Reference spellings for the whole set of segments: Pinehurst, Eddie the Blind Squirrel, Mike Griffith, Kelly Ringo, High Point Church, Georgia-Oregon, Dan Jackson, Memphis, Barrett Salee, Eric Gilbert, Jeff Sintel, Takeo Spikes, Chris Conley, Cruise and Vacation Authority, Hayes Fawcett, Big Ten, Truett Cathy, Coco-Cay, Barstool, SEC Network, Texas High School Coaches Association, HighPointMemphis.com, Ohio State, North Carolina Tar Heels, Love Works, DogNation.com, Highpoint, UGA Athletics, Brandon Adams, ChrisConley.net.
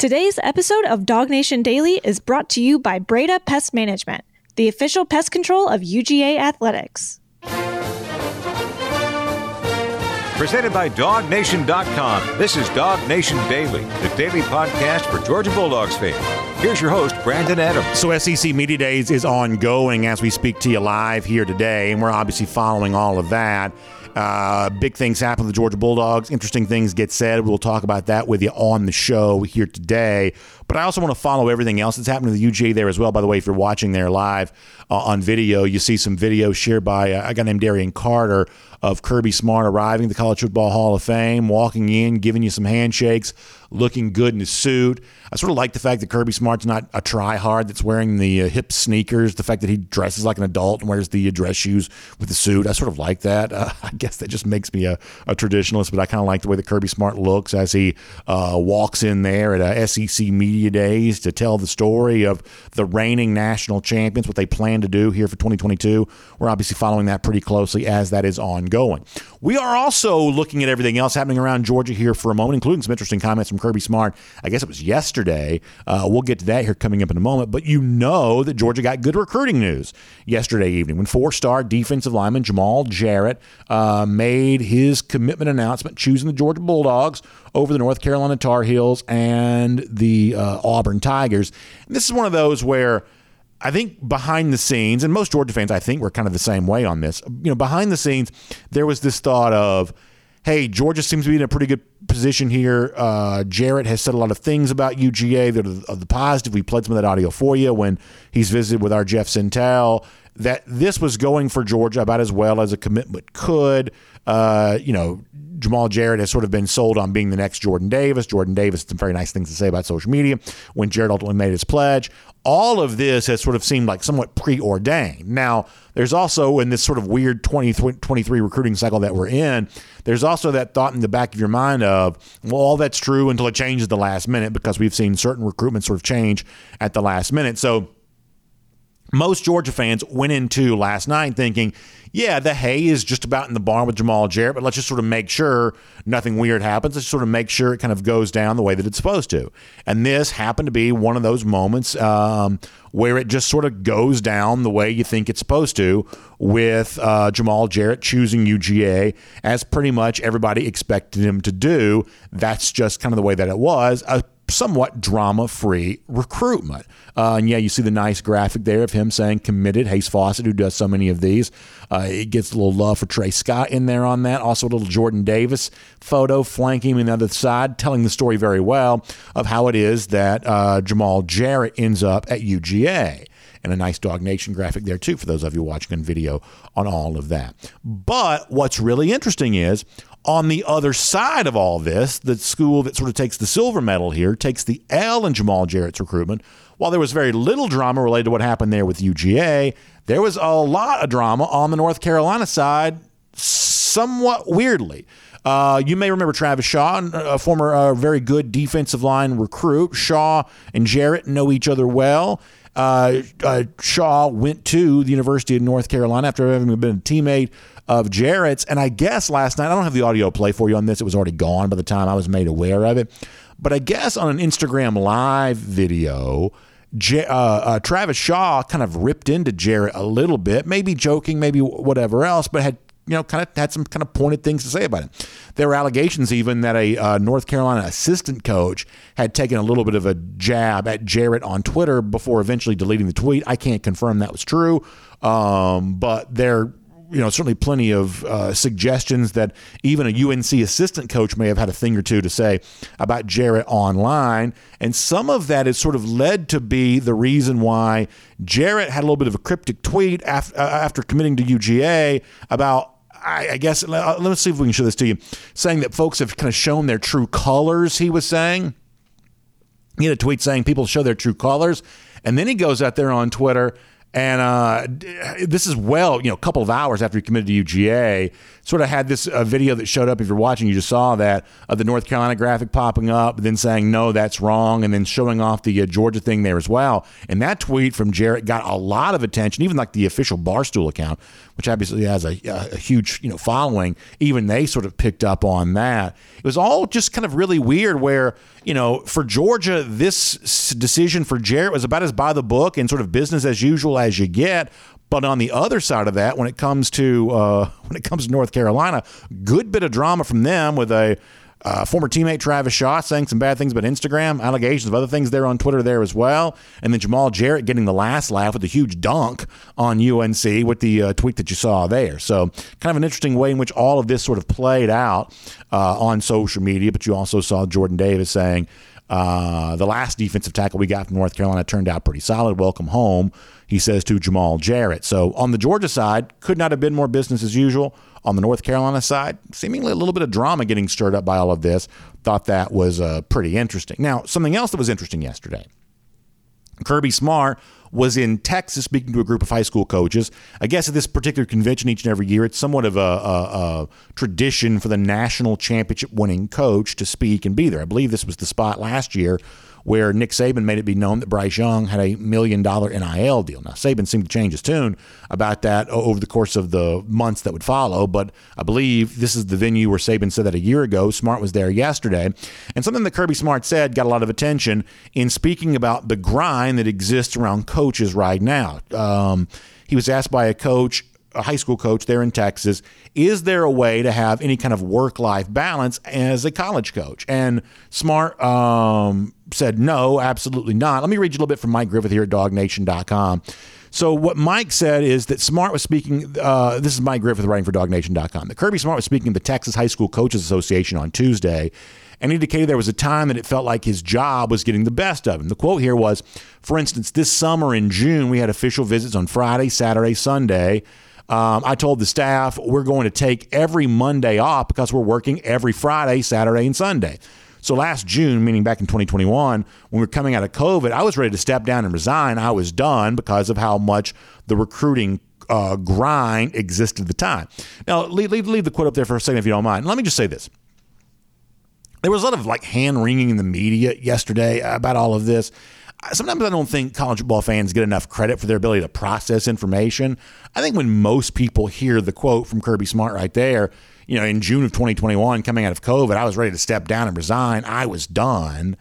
Today's episode of Dog Nation Daily is brought to you by Breda Pest Management, the official pest control of UGA Athletics. Presented by DogNation.com, this is Dog Nation Daily, the daily podcast for Georgia Bulldogs fans. Here's your host, Brandon Adams. So SEC Media Days is ongoing as we speak to you live here today, and we're obviously following all of that. Big things happen to the Georgia Bulldogs. Interesting things get said. We'll talk about that with you on the show here today. But I also want to follow everything else that's happening to the UGA there as well. By the way, if you're watching there live on video, you see some video shared by a guy named Darian Carter of Kirby Smart arriving at the College Football Hall of Fame, walking in, giving you some handshakes, looking good in his suit. I sort of like the fact that Kirby Smart's not a tryhard that's wearing the hip sneakers, the fact that he dresses like an adult and wears the dress shoes with the suit. I sort of like that. I guess that just makes me a traditionalist, but I kind of like the way that Kirby Smart looks as he walks in there at SEC Media Days to tell the story of the reigning national champions, what they plan to do here for 2022. We're obviously following that pretty closely as that is ongoing. We are also looking at everything else happening around Georgia here for a moment, including some interesting comments from Kirby Smart. I guess it was yesterday. We'll get to that here coming up in a moment. But you know that Georgia got good recruiting news yesterday evening when four-star defensive lineman Jamal Jarrett made his commitment announcement, choosing the Georgia Bulldogs over the North Carolina Tar Heels and the Auburn Tigers. And this is one of those where I think behind the scenes, and most Georgia fans I think were kind of the same way on this, you know, behind the scenes there was this thought of, hey, Georgia seems to be in a pretty good position here. Jarrett has said a lot of things about UGA that are the positive. We played some of that audio for you when he's visited with our Jeff Sintel, that this was going for Georgia about as well as a commitment could. You know, Jamal Jarrett has sort of been sold on being the next Jordan Davis. Jordan Davis had some very nice things to say about social media when Jarrett ultimately made his pledge. All of this has sort of seemed like somewhat preordained. Now, there's also in this sort of weird 2023 recruiting cycle that we're in, there's also that thought in the back of your mind of, well, all that's true until it changes the last minute, because we've seen certain recruitments sort of change at the last minute. So most Georgia fans went into last night thinking, yeah, the hay is just about in the barn with Jamal Jarrett, but let's just sort of make sure nothing weird happens. Let's sort of make sure it kind of goes down the way that it's supposed to. And this happened to be one of those moments where it just sort of goes down the way you think it's supposed to, with Jamal Jarrett choosing UGA as pretty much everybody expected him to do. That's just kind of the way that it was. A somewhat drama-free recruitment. And yeah, you see the nice graphic there of him saying committed. Hayes Fawcett, who does so many of these. It gets a little love for Trey Scott in there on that. Also a little Jordan Davis photo flanking him on the other side, telling the story very well of how it is that Jamal Jarrett ends up at UGA. And a nice Dog Nation graphic there, too, for those of you watching on video on all of that. But what's really interesting is, on the other side of all this, the school that sort of takes the silver medal here takes the L in Jamal Jarrett's recruitment. While there was very little drama related to what happened there with UGA, there was a lot of drama on the North Carolina side, somewhat weirdly. You may remember Travis Shaw, a former very good defensive line recruit. Shaw and Jarrett know each other well. Shaw went to the University of North Carolina after having been a teammate of Jarrett's. And I guess last night, I don't have the audio play for you on this. It was already gone by the time I was made aware of it. But I guess on an Instagram live video, Travis Shaw kind of ripped into Jarrett a little bit, maybe joking, maybe whatever else, but had, you know, kind of had some kind of pointed things to say about him. There were allegations even that a North Carolina assistant coach had taken a little bit of a jab at Jarrett on Twitter before eventually deleting the tweet. I can't confirm that was true, but there, you know, certainly plenty of suggestions that even a UNC assistant coach may have had a thing or two to say about Jarrett online. And some of that is sort of led to be the reason why Jarrett had a little bit of a cryptic tweet after committing to UGA about, I guess, let me see if we can show this to you, saying that folks have kind of shown their true colors, he was saying. He had a tweet saying people show their true colors. And then he goes out there on Twitter And this is a couple of hours after he committed to UGA, sort of had this video that showed up. If you're watching, you just saw that, of the North Carolina graphic popping up, then saying, no, that's wrong, and then showing off the Georgia thing there as well. And that tweet from Jarrett got a lot of attention, even like the official Barstool account, which obviously has a huge following. Even they sort of picked up on that. It was all just kind of really weird where, for Georgia, this decision for Jarrett was about as by the book and sort of business as usual as you get. But on the other side of that, when it comes to North Carolina, good bit of drama from them with a former teammate Travis Shaw saying some bad things about Instagram, allegations of other things there on Twitter there as well, and then Jamal Jarrett getting the last laugh with a huge dunk on UNC with the tweet that you saw there. So kind of an interesting way in which all of this sort of played out on social media. But you also saw Jordan Davis saying, the last defensive tackle we got from North Carolina turned out pretty solid. Welcome home, he says to Jamal Jarrett. So on the Georgia side, could not have been more business as usual. On the North Carolina side, seemingly a little bit of drama getting stirred up by all of this. Thought that was pretty interesting. Now, something else that was interesting yesterday. Kirby Smart was in Texas speaking to a group of high school coaches. I guess at this particular convention each and every year, it's somewhat of a tradition for the national championship winning coach to speak and be there. I believe this was the spot last year where Nick Saban made it be known that Bryce Young had a $1 million NIL deal. Now, Saban seemed to change his tune about that over the course of the months that would follow, but I believe this is the venue where Saban said that a year ago. Smart was there yesterday. And something that Kirby Smart said got a lot of attention in speaking about the grind that exists around coaches right now. He was asked by a high school coach there in Texas, is there a way to have any kind of work-life balance as a college coach? And Smart said, no, absolutely not. Let me read you a little bit from Mike Griffith here at DogNation.com. So what Mike said is that Smart was speaking, this is Mike Griffith writing for DogNation.com, that Kirby Smart was speaking to the Texas High School Coaches Association on Tuesday, and indicated there was a time that it felt like his job was getting the best of him. The quote here was, for instance, this summer in June, we had official visits on Friday, Saturday, Sunday. I told the staff we're going to take every Monday off because we're working every Friday, Saturday, and Sunday. So last June, meaning back in 2021, when we were coming out of COVID, I was ready to step down and resign. I was done because of how much the recruiting grind existed at the time. Now, leave the quote up there for a second if you don't mind. Let me just say this. There was a lot of hand-wringing in the media yesterday about all of this. Sometimes I don't think college football fans get enough credit for their ability to process information. I think when most people hear the quote from Kirby Smart right there, in June of 2021, coming out of COVID, I was ready to step down and resign. I was done.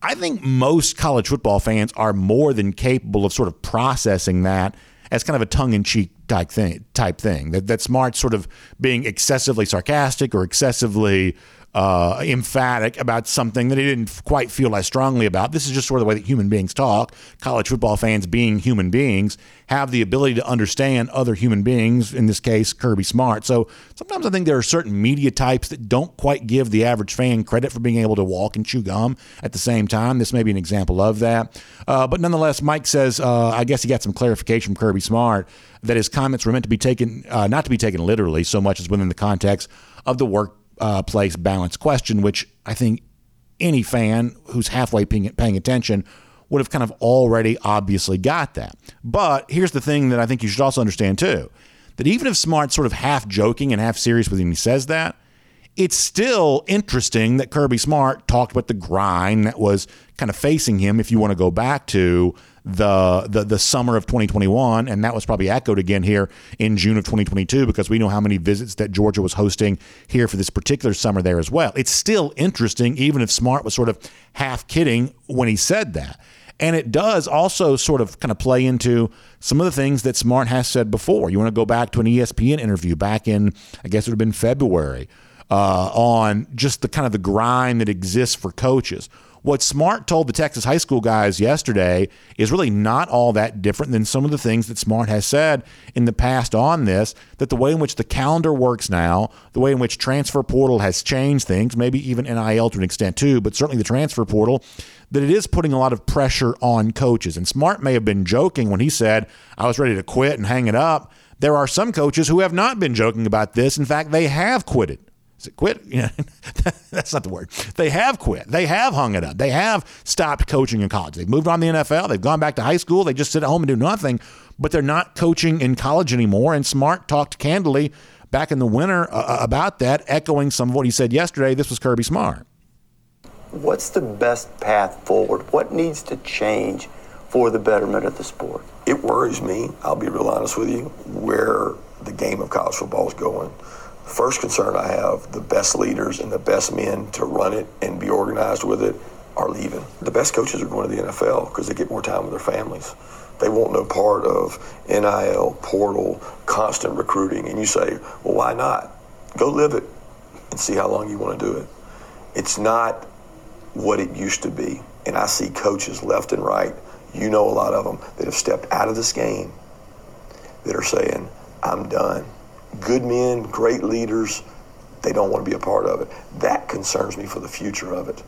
I think most college football fans are more than capable of sort of processing that as kind of a tongue-in-cheek type thing. That Smart sort of being excessively sarcastic or excessively emphatic about something that he didn't quite feel as strongly about. This is just sort of the way that human beings talk. College football fans, being human beings, have the ability to understand other human beings, in this case, Kirby Smart. So sometimes I think there are certain media types that don't quite give the average fan credit for being able to walk and chew gum at the same time. This may be an example of that. But nonetheless, Mike says, I guess he got some clarification from Kirby Smart that his comments were meant to be taken, not to be taken literally so much as within the context of the work place balance question, which I think any fan who's halfway paying attention would have kind of already obviously got that. But here's the thing that I think you should also understand too, that even if Smart's sort of half joking and half serious when he says that, it's still interesting that Kirby Smart talked about the grind that was kind of facing him, if you want to go back to the summer of 2021, and that was probably echoed again here in June of 2022, because we know how many visits that Georgia was hosting here for this particular summer there as well. It's still interesting, even if Smart was sort of half kidding when he said that. And it does also sort of kind of play into some of the things that Smart has said before. You want to go back to an ESPN interview back in, I guess it would have been February, on just the kind of the grind that exists for coaches. What Smart told the Texas high school guys yesterday is really not all that different than some of the things that Smart has said in the past on this, that the way in which the calendar works now, the way in which transfer portal has changed things, maybe even NIL to an extent too, but certainly the transfer portal, that it is putting a lot of pressure on coaches. And Smart may have been joking when he said, I was ready to quit and hang it up. There are some coaches who have not been joking about this. In fact, they have quitted. Is it quit? Yeah, that's not the word. They have quit. They have hung it up. They have stopped coaching in college. They've moved on to the NFL. They've gone back to high school. They just sit at home and do nothing. but they're not coaching in college anymore. And Smart talked candidly back in the winter about that, echoing some of what he said yesterday. This was Kirby Smart. What's the best path forward? What needs to change for the betterment of the sport? It worries me, I'll be real honest with you, where the game of college football is going. First concern I have, the best leaders and the best men to run it and be organized with it are leaving. The best coaches are going to the NFL because they get more time with their families. They want no part of NIL, portal, constant recruiting. And you say, well, why not? Go live it and see how long you want to do it. It's not what it used to be. And I see coaches left and right, you know, a lot of them that have stepped out of this game that are saying, I'm done. Good men, great leaders, they don't want to be a part of it. That concerns me for the future of it.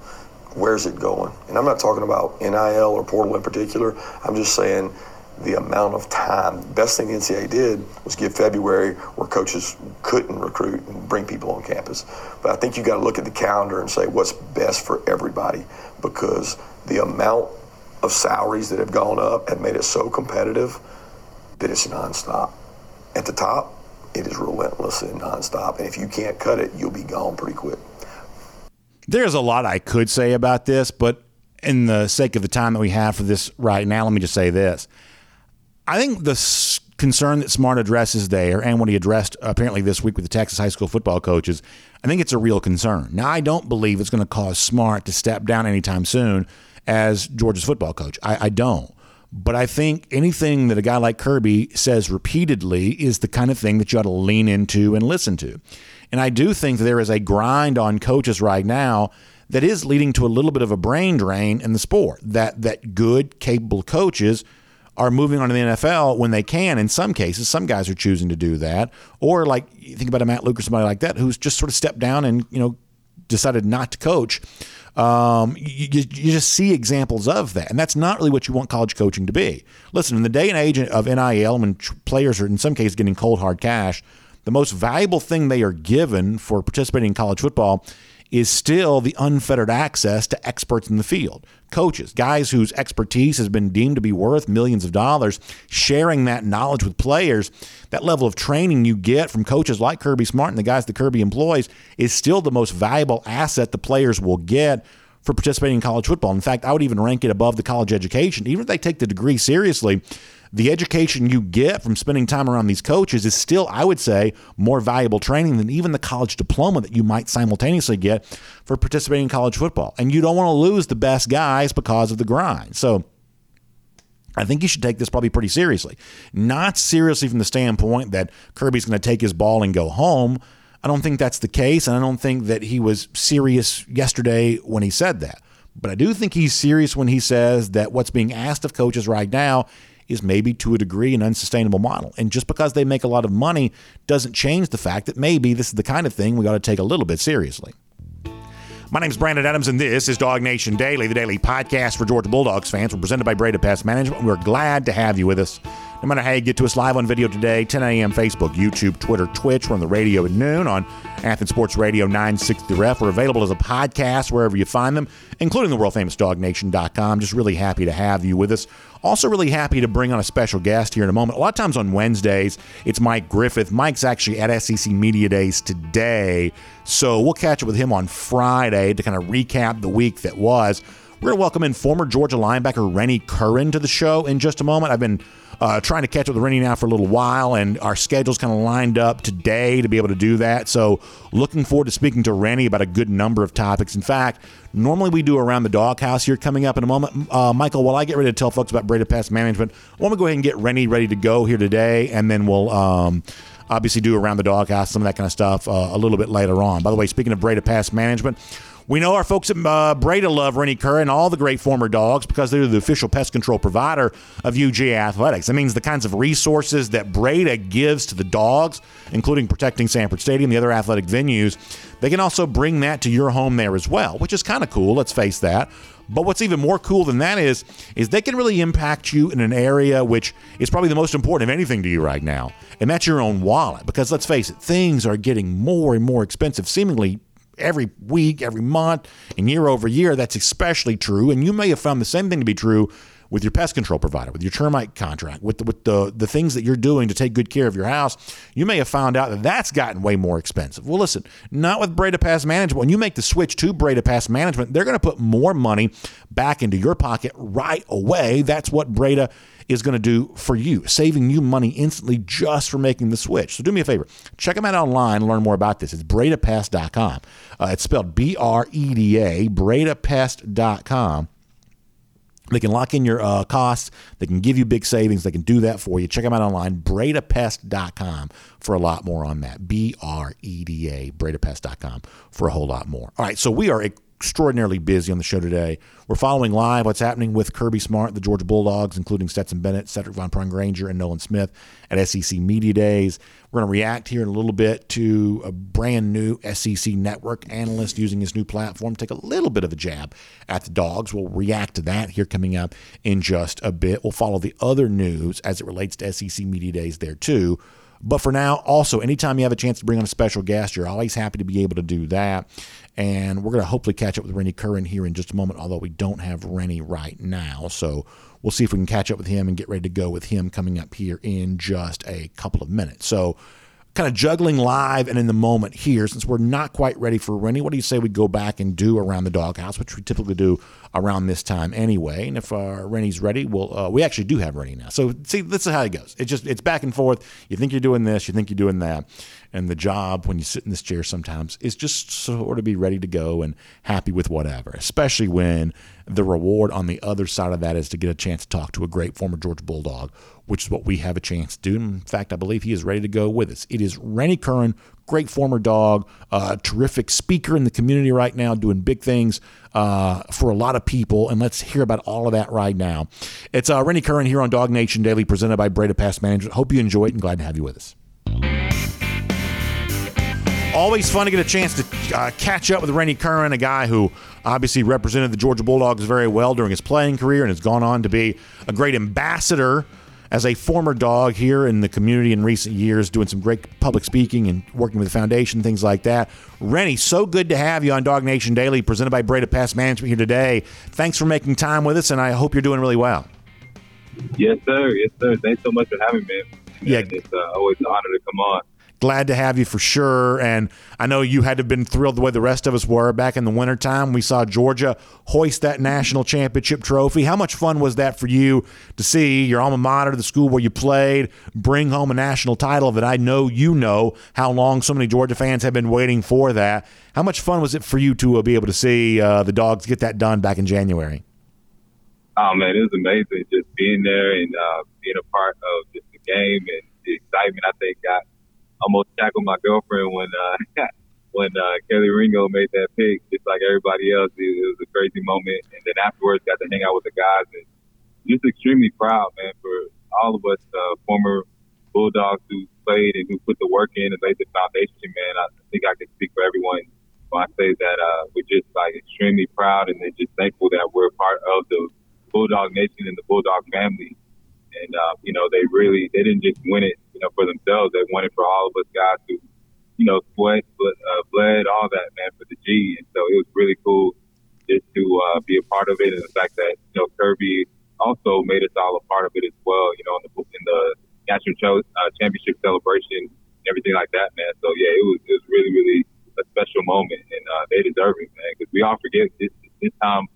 Where's it going? And I'm not talking about NIL or portal in particular. I'm just saying the amount of time. The best thing the NCAA did was give February where coaches couldn't recruit and bring people on campus. But I think you got to look at the calendar and say what's best for everybody, because the amount of salaries that have gone up have made it so competitive that it's nonstop. At the top, it is relentless and nonstop. And if you can't cut it, you'll be gone pretty quick. There's a lot I could say about this, but in the sake of the time that we have for this right now, let me just say this. I think the concern that Smart addresses there, and what he addressed apparently this week with the Texas high school football coaches, I think it's a real concern. Now, I don't believe it's going to cause Smart to step down anytime soon as Georgia's football coach. I don't. But I think anything that a guy like Kirby says repeatedly is the kind of thing that you ought to lean into and listen to. And I do think that there is a grind on coaches right now that is leading to a little bit of a brain drain in the sport, that good, capable coaches are moving on to the NFL when they can. In some cases, some guys are choosing to do that. Or, like, you think about a Matt Luke or somebody like that who's just sort of stepped down and, you know, decided not to coach. You just see examples of that. And that's not really what you want college coaching to be. Listen, in the day and age of NIL, when players are in some cases getting cold hard cash, the most valuable thing they are given for participating in college football is still the unfettered access to experts in the field, coaches, guys whose expertise has been deemed to be worth millions of dollars, sharing that knowledge with players. That level of training you get from coaches like Kirby Smart and the guys that Kirby employs is still the most valuable asset the players will get for participating in college football. In fact, I would even rank it above the college education. Even if they take the degree seriously, the education you get from spending time around these coaches is still, I would say, more valuable training than even the college diploma that you might simultaneously get for participating in college football. And you don't want to lose the best guys because of the grind. So I think you should take this probably pretty seriously. Not seriously from the standpoint that Kirby's going to take his ball and go home. I don't think that's the case, and I don't think that he was serious yesterday when he said that. But I do think he's serious when he says that what's being asked of coaches right now is maybe to a degree an unsustainable model. And just because they make a lot of money doesn't change the fact that maybe this is the kind of thing we ought to take a little bit seriously. My name's Brandon Adams, and this is Dog Nation Daily, the daily podcast for Georgia Bulldogs fans. We're presented by Breda Pest Management. We're glad to have you with us. No matter how you get to us, live on video today, 10 a.m. Facebook, YouTube, Twitter, Twitch. We're on the radio at noon on Athens Sports Radio 960 Ref. We're available as a podcast wherever you find them, including the world-famous DogNation.com. Just really happy to have you with us. Also really happy to bring on a special guest here in a moment. A lot of times on Wednesdays, it's Mike Griffith. Mike's actually at SEC Media Days today, so we'll catch up with him on Friday to kind of recap the week that was. We're going to welcome in former Georgia linebacker Rennie Curran to the show in just a moment. I've been trying to catch up with Rennie now for a little while, and our schedule's kind of lined up today to be able to do that. So looking forward to speaking to Rennie about a good number of topics. In fact, normally we do Around the Doghouse here coming up in a moment. Michael, while I get ready to tell folks about Breda Pest Management, I want to go ahead and get Rennie ready to go here today, and then we'll obviously do Around the Doghouse, some of that kind of stuff a little bit later on. By the way, speaking of Breda Pest Management, we know our folks at Breda love Rennie Curran and all the great former dogs because they're the official pest control provider of UGA Athletics. That means the kinds of resources that Breda gives to the dogs, including protecting Sanford Stadium, the other athletic venues, they can also bring that to your home there as well, which is kind of cool, let's face that. But what's even more cool than that is they can really impact you in an area which is probably the most important of anything to you right now, and that's your own wallet. Because let's face it, things are getting more and more expensive, seemingly every week, every month, and year over year. That's especially true. And you may have found the same thing to be true with your pest control provider, with your termite contract, with the things that you're doing to take good care of your house, you may have found out that that's gotten way more expensive. Well, listen, not with Breda Pest Management. When you make the switch to Breda Pest Management, they're going to put more money back into your pocket right away. That's what Breda is going to do for you, saving you money instantly just for making the switch. So do me a favor. Check them out online and learn more about this. It's BredaPest.com. It's spelled B-R-E-D-A, BredaPest.com. They can lock in your costs. They can give you big savings. They can do that for you. Check them out online, BredaPest.com, for a lot more on that. B-R-E-D-A, BredaPest.com, for a whole lot more. All right, so we are extraordinarily busy on the show today. We're following live what's happening with Kirby Smart, the Georgia Bulldogs, including Stetson Bennett, Cedric Von Prungranger, and Nolan Smith at SEC Media Days. We're going to react here in a little bit to a brand new SEC Network analyst using his new platform. Take a little bit of a jab at the Dogs. We'll react to that here coming up in just a bit. We'll follow the other news as it relates to SEC Media Days there too. But for now, also, anytime you have a chance to bring on a special guest, you're always happy to be able to do that. And we're going to hopefully catch up with Rennie Curran here in just a moment, although we don't have Rennie right now. So we'll see if we can catch up with him and get ready to go with him coming up here in just a couple of minutes. So kind of juggling live and in the moment here, since we're not quite ready for Rennie, what do you say we go back and do around the doghouse, which we typically do around this time anyway. And if Rennie's ready, we actually do have Rennie now. So see, this is how it goes. It's back and forth. You think you're doing this, you think you're doing that. And the job when you sit in this chair sometimes is just sort of be ready to go and happy with whatever, especially when the reward on the other side of that is to get a chance to talk to a great former Georgia Bulldog, which is what we have a chance to do. In fact, I believe he is ready to go with us. It is Rennie Curran, great former Dog, terrific speaker in the community right now, doing big things for a lot of people. And let's hear about all of that right now. It's Rennie Curran here on Dog Nation Daily, presented by Breda Pest Management. Hope you enjoy it and glad to have you with us. Always fun to get a chance to catch up with Rennie Curran, a guy who obviously represented the Georgia Bulldogs very well during his playing career and has gone on to be a great ambassador as a former Dog here in the community in recent years, doing some great public speaking and working with the foundation, things like that. Rennie, so good to have you on Dog Nation Daily, presented by Breda Pest Management here today. Thanks for making time with us, and I hope you're doing really well. Yes, sir. Yes, sir. Thanks so much for having me. Yeah. It's always an honor to come on. Glad to have you for sure, and I know you had to have been thrilled the way the rest of us were back in the wintertime. We saw Georgia hoist that national championship trophy. How much fun was that for you to see your alma mater, the school where you played, bring home a national title that I know you know how long so many Georgia fans have been waiting for that. How much fun was it for you to be able to see the Dogs get that done back in January? Oh, man, it was amazing just being there and being a part of just the game and the excitement I think got. Almost tackled my girlfriend when Kelly Ringo made that pick, just like everybody else. It was a crazy moment. And then afterwards, got to hang out with the guys. And just extremely proud, man, for all of us former Bulldogs who played and who put the work in and laid the foundation, man. I think I can speak for everyone when I say that we're just like extremely proud and then just thankful that we're part of the Bulldog Nation and the Bulldog family. And, they didn't just win it, for themselves. They won it for all of us guys who, sweat, bled, all that, man, for the G. And so it was really cool just to be a part of it. And the fact that, Kirby also made us all a part of it as well, in the national championship celebration and everything like that, man. So, yeah, it was really, really a special moment. And they deserve it, man, because we all forget this time.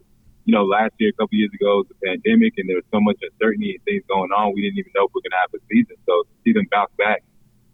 Last year, a couple of years ago, it was the pandemic, and there was so much uncertainty and things going on. We didn't even know if we're going to have a season. So to see them bounce back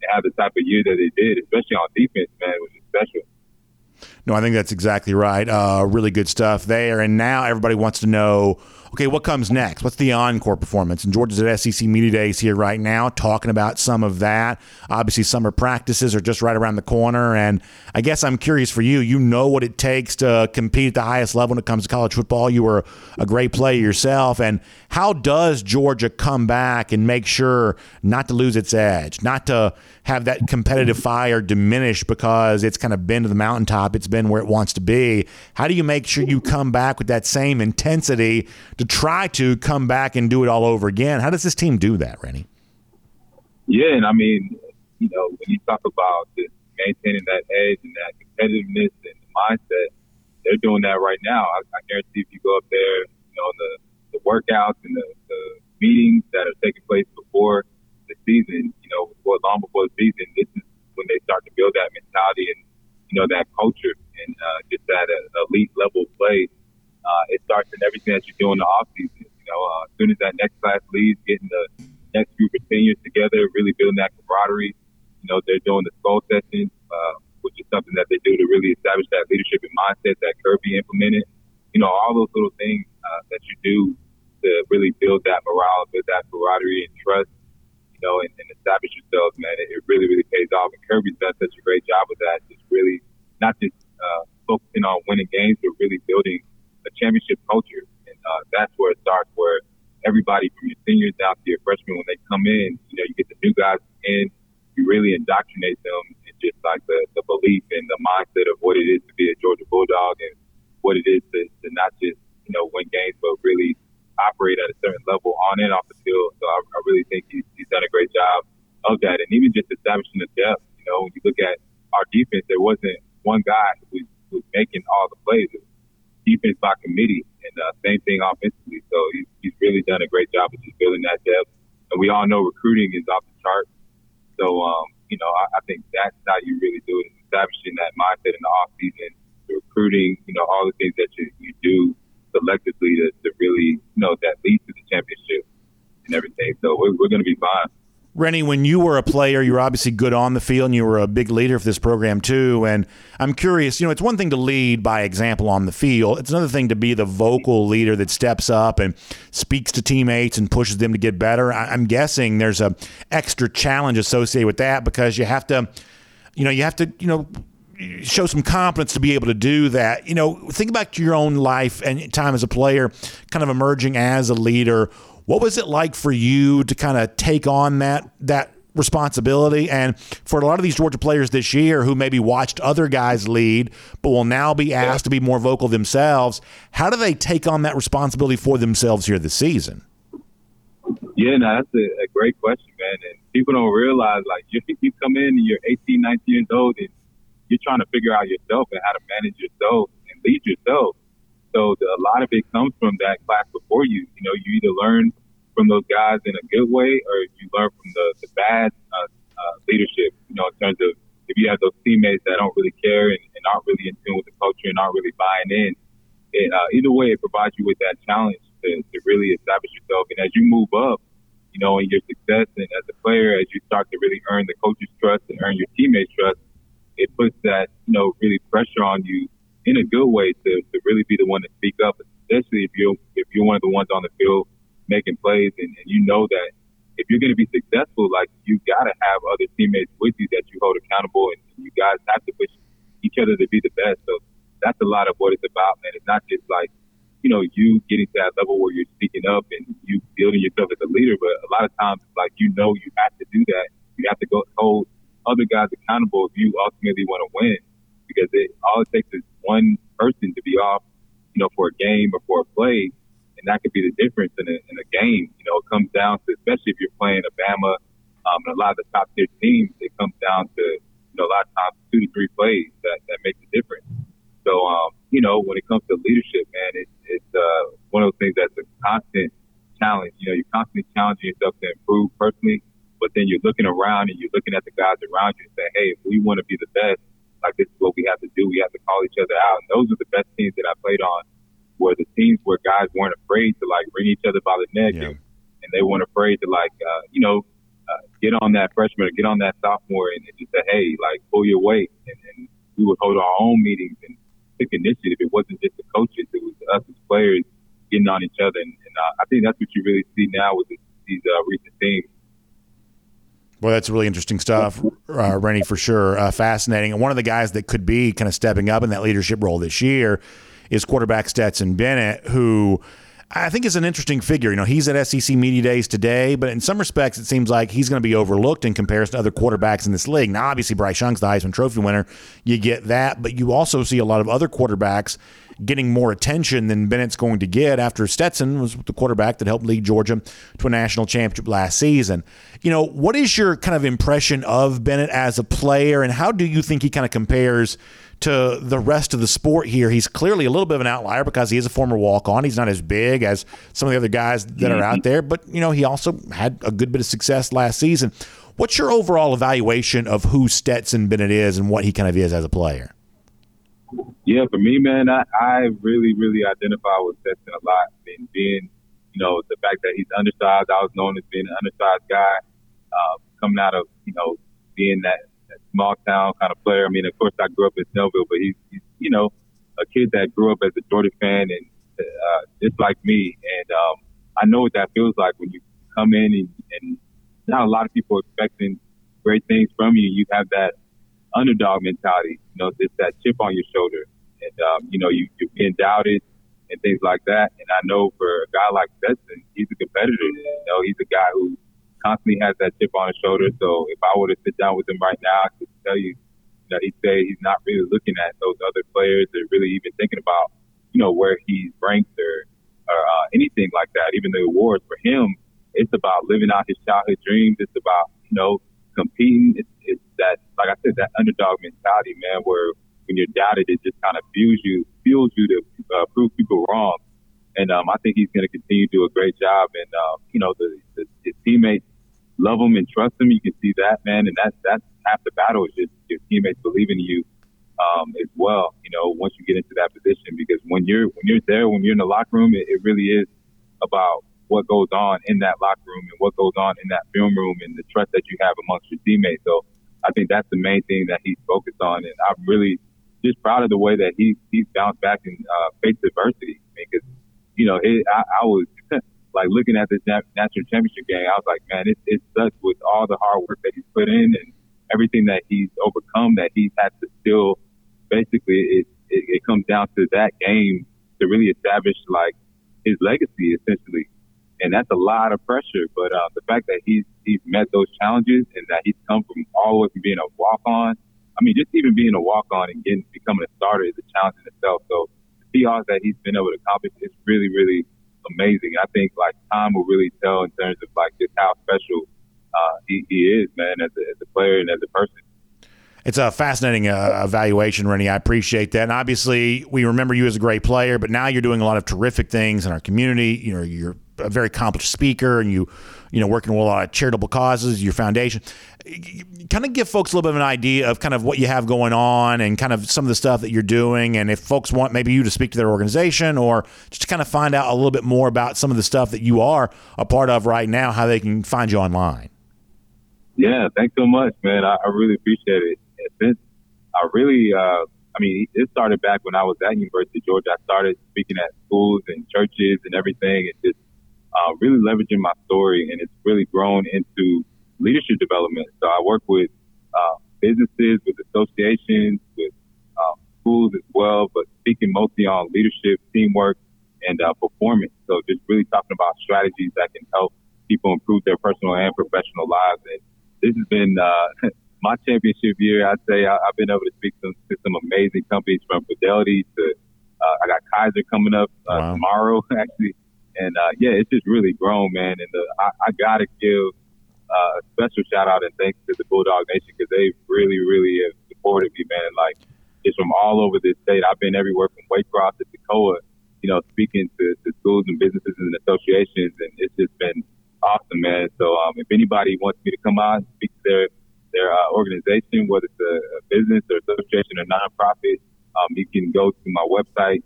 and have the type of year that they did, especially on defense, man, it was just special. No, I think that's exactly right. Really good stuff there. And now everybody wants to know, okay, what comes next? What's the encore performance? And Georgia's at SEC Media Days here right now, talking about some of that. Obviously, summer practices are just right around the corner. And I guess I'm curious for you. You know what it takes to compete at the highest level when it comes to college football. You were a great player yourself. And how does Georgia come back and make sure not to lose its edge, not to have that competitive fire diminish because it's kind of been to the mountaintop? It's been where it wants to be. How do you make sure you come back with that same intensity to try to come back and do it all over again? How does this team do that, Rennie? Yeah, and I mean, when you talk about just maintaining that edge and that competitiveness and the mindset, they're doing that right now. I guarantee if you go up there, the workouts and the the off season. You know, as soon as that next class leaves, getting the next group of seniors together, really building that camaraderie. You know, they're doing the skull sessions, which is something that they do to really establish that leadership and mindset that Kirby implemented. You know, all those little things that you do to really build that morale, build that camaraderie and trust, you know, and establish yourselves, man. It really, really pays off. And Kirby's done such a great job with that, just really not just focusing on winning games, but really building a championship culture. And that's where it starts, where everybody from your seniors down to your freshmen, when they come in, you know, you get the new guys in, you really indoctrinate them in just like the belief and the mindset of what it is to be a Georgia Bulldog and what it is to not just, you know, win games, but really operate at a certain level on and off the field. So I really think he's done a great job of that. And even just establishing the depth, you know, when you look at our defense, there wasn't one guy who was making all the plays. It was defense by committee, and same thing offensively. So he's really done a great job of just building that depth. And we all know recruiting is off the chart. So, you know, I think that's how you really do it, establishing that mindset in the offseason, the recruiting, you know, all the things that you do selectively to really, you know, that leads to the championship and everything. So we're going to be fine. Rennie, when you were a player, you were obviously good on the field and you were a big leader for this program too. And I'm curious, you know, it's one thing to lead by example on the field. It's another thing to be the vocal leader that steps up and speaks to teammates and pushes them to get better. I'm guessing there's a extra challenge associated with that because you have to show some confidence to be able to do that. You know, think back to your own life and time as a player, kind of emerging as a leader. What was it like for you to kind of take on that responsibility? And for a lot of these Georgia players this year who maybe watched other guys lead but will now be asked to be more vocal themselves, how do they take on that responsibility for themselves here this season? Yeah, no, that's a great question, man. And people don't realize, like, you come in and you're 18, 19 years old and you're trying to figure out yourself and how to manage yourself and lead yourself. So a lot of it comes from that class before you. You know, you either learn from those guys in a good way, or you learn from the bad leadership, you know, in terms of if you have those teammates that don't really care and aren't really in tune with the culture and aren't really buying in. Either way, it provides you with that challenge to really establish yourself. And as you move up, you know, in your success and as a player, as you start to really earn the coach's trust and earn your teammates' trust, it puts that, you know, really pressure on you in a good way to really be the one to speak up, especially if you're one of the ones on the field making plays and you know that if you're going to be successful, like, you got to have other teammates with you that you hold accountable, and you guys have to push each other to be the best. So that's a lot of what it's about, man. It's not just like, you know, you getting to that level where you're speaking up and you building yourself as a leader, but a lot of times it's like, you know, you have to do that. You have to go hold other guys accountable if you ultimately want to win, because all it takes is one person to be off, you know, for a game or for a play, and that could be the difference in a game. You know, it comes down to, especially if you're playing Alabama and a lot of the top-tier teams, it comes down to, you know, a lot of times 2 to 3 plays that make the difference. So, you know, when it comes to leadership, man, it's one of those things that's a constant challenge. You know, you're constantly challenging yourself to improve personally, but then you're looking around and you're looking at the guys around you and saying, hey, if we want to be the best, like, this is what we have to do. We have to call each other out. And those are the best teams that I played on, were the teams where guys weren't afraid to, like, ring each other by the neck. Yeah. And they weren't afraid to, like, you know, get on that freshman or get on that sophomore and just say, hey, like, pull your weight. And we would hold our own meetings and took initiative. It wasn't just the coaches. It was us as players getting on each other. And I think that's what you really see now with these recent teams. Well, that's really interesting stuff, Rennie, for sure. Fascinating. And one of the guys that could be kind of stepping up in that leadership role this year is quarterback Stetson Bennett, who I think is an interesting figure. You know, he's at SEC Media Days today, but in some respects, it seems like he's going to be overlooked in comparison to other quarterbacks in this league. Now, obviously, Bryce Young's the Heisman Trophy winner. You get that, but you also see a lot of other quarterbacks getting more attention than Bennett's going to get, after Stetson was the quarterback that helped lead Georgia to a national championship last season. You know, what is your kind of impression of Bennett as a player, and how do you think he kind of compares to the rest of the sport here? He's clearly a little bit of an outlier because he is a former walk-on. He's not as big as some of the other guys that are out there, but, you know, he also had a good bit of success last season. What's your overall evaluation of who Stetson Bennett is and what he kind of is as a player? Yeah, for me, man, I really, really identify with Stetson a lot. And being, you know, the fact that he's undersized, I was known as being an undersized guy, coming out of, you know, being that small town kind of player. I mean, of course, I grew up in Snellville, but he's you know, a kid that grew up as a Georgia fan and just like me. And I know what that feels like when you come in and not a lot of people expecting great things from you. You have that underdog mentality, you know, it's that chip on your shoulder. And, you know, you're being doubted and things like that. And I know for a guy like Stetson, he's a competitor. You know, he's a guy who constantly has that chip on his shoulder. So if I were to sit down with him right now, I could tell you that he'd say he's not really looking at those other players or really even thinking about, you know, where he's ranked or anything like that. Even the awards for him, it's about living out his childhood dreams. It's about, you know, competing. It's that, like I said, that underdog mentality, man, where when you're doubted, it just kind of fuels you to prove people wrong. And I think he's going to continue to do a great job. And, you know, his teammates love him and trust him. You can see that, man. And that's half the battle is just your teammates believing in you as well, you know, once you get into that position. Because when you're in the locker room, it really is about what goes on in that locker room and what goes on in that film room and the trust that you have amongst your teammates. So I think that's the main thing that he's focused on. And I'm really just proud of the way that he's bounced back and faced adversity. I mean, because, you know, I was like looking at this national championship game. I was like, man, it sucks with all the hard work that he's put in and everything that he's overcome that he's had to still basically it comes down to that game to really establish like his legacy essentially. And that's a lot of pressure. But the fact that he's met those challenges and that he's come from all the way from being a walk-on, I mean, just even being a walk-on and becoming a starter is a challenge in itself. So to see all that he's been able to accomplish is really, really amazing. And I think, like, time will really tell in terms of, like, just how special he is, man, as a player and as a person. It's a fascinating evaluation, Rennie. I appreciate that. And obviously, we remember you as a great player, but now you're doing a lot of terrific things in our community. You know, you're a very accomplished speaker, and you know, working with a lot of charitable causes, your foundation. Kind of give folks a little bit of an idea of kind of what you have going on and kind of some of the stuff that you're doing. And if folks want maybe you to speak to their organization or just to kind of find out a little bit more about some of the stuff that you are a part of right now, how they can find you online. Yeah, thanks so much, man. I really appreciate it. It started back when I was at University of Georgia. I started speaking at schools and churches and everything, and just really leveraging my story, and it's really grown into leadership development. So I work with businesses, with associations, with schools as well, but speaking mostly on leadership, teamwork, and performance. So just really talking about strategies that can help people improve their personal and professional lives. And this has been my championship year. I'd say I've been able to speak to some amazing companies, from Fidelity to I got Kaiser coming up tomorrow, actually. And, yeah, it's just really grown, man. And I got to give a special shout-out and thanks to the Bulldog Nation, because they really, really have supported me, man. Like, it's from all over this state. I've been everywhere from Waycross to Toccoa, you know, speaking to schools and businesses and associations, and it's just been awesome, man. So if anybody wants me to come out and speak to their organization, whether it's a business or association or nonprofit, you can go to my website,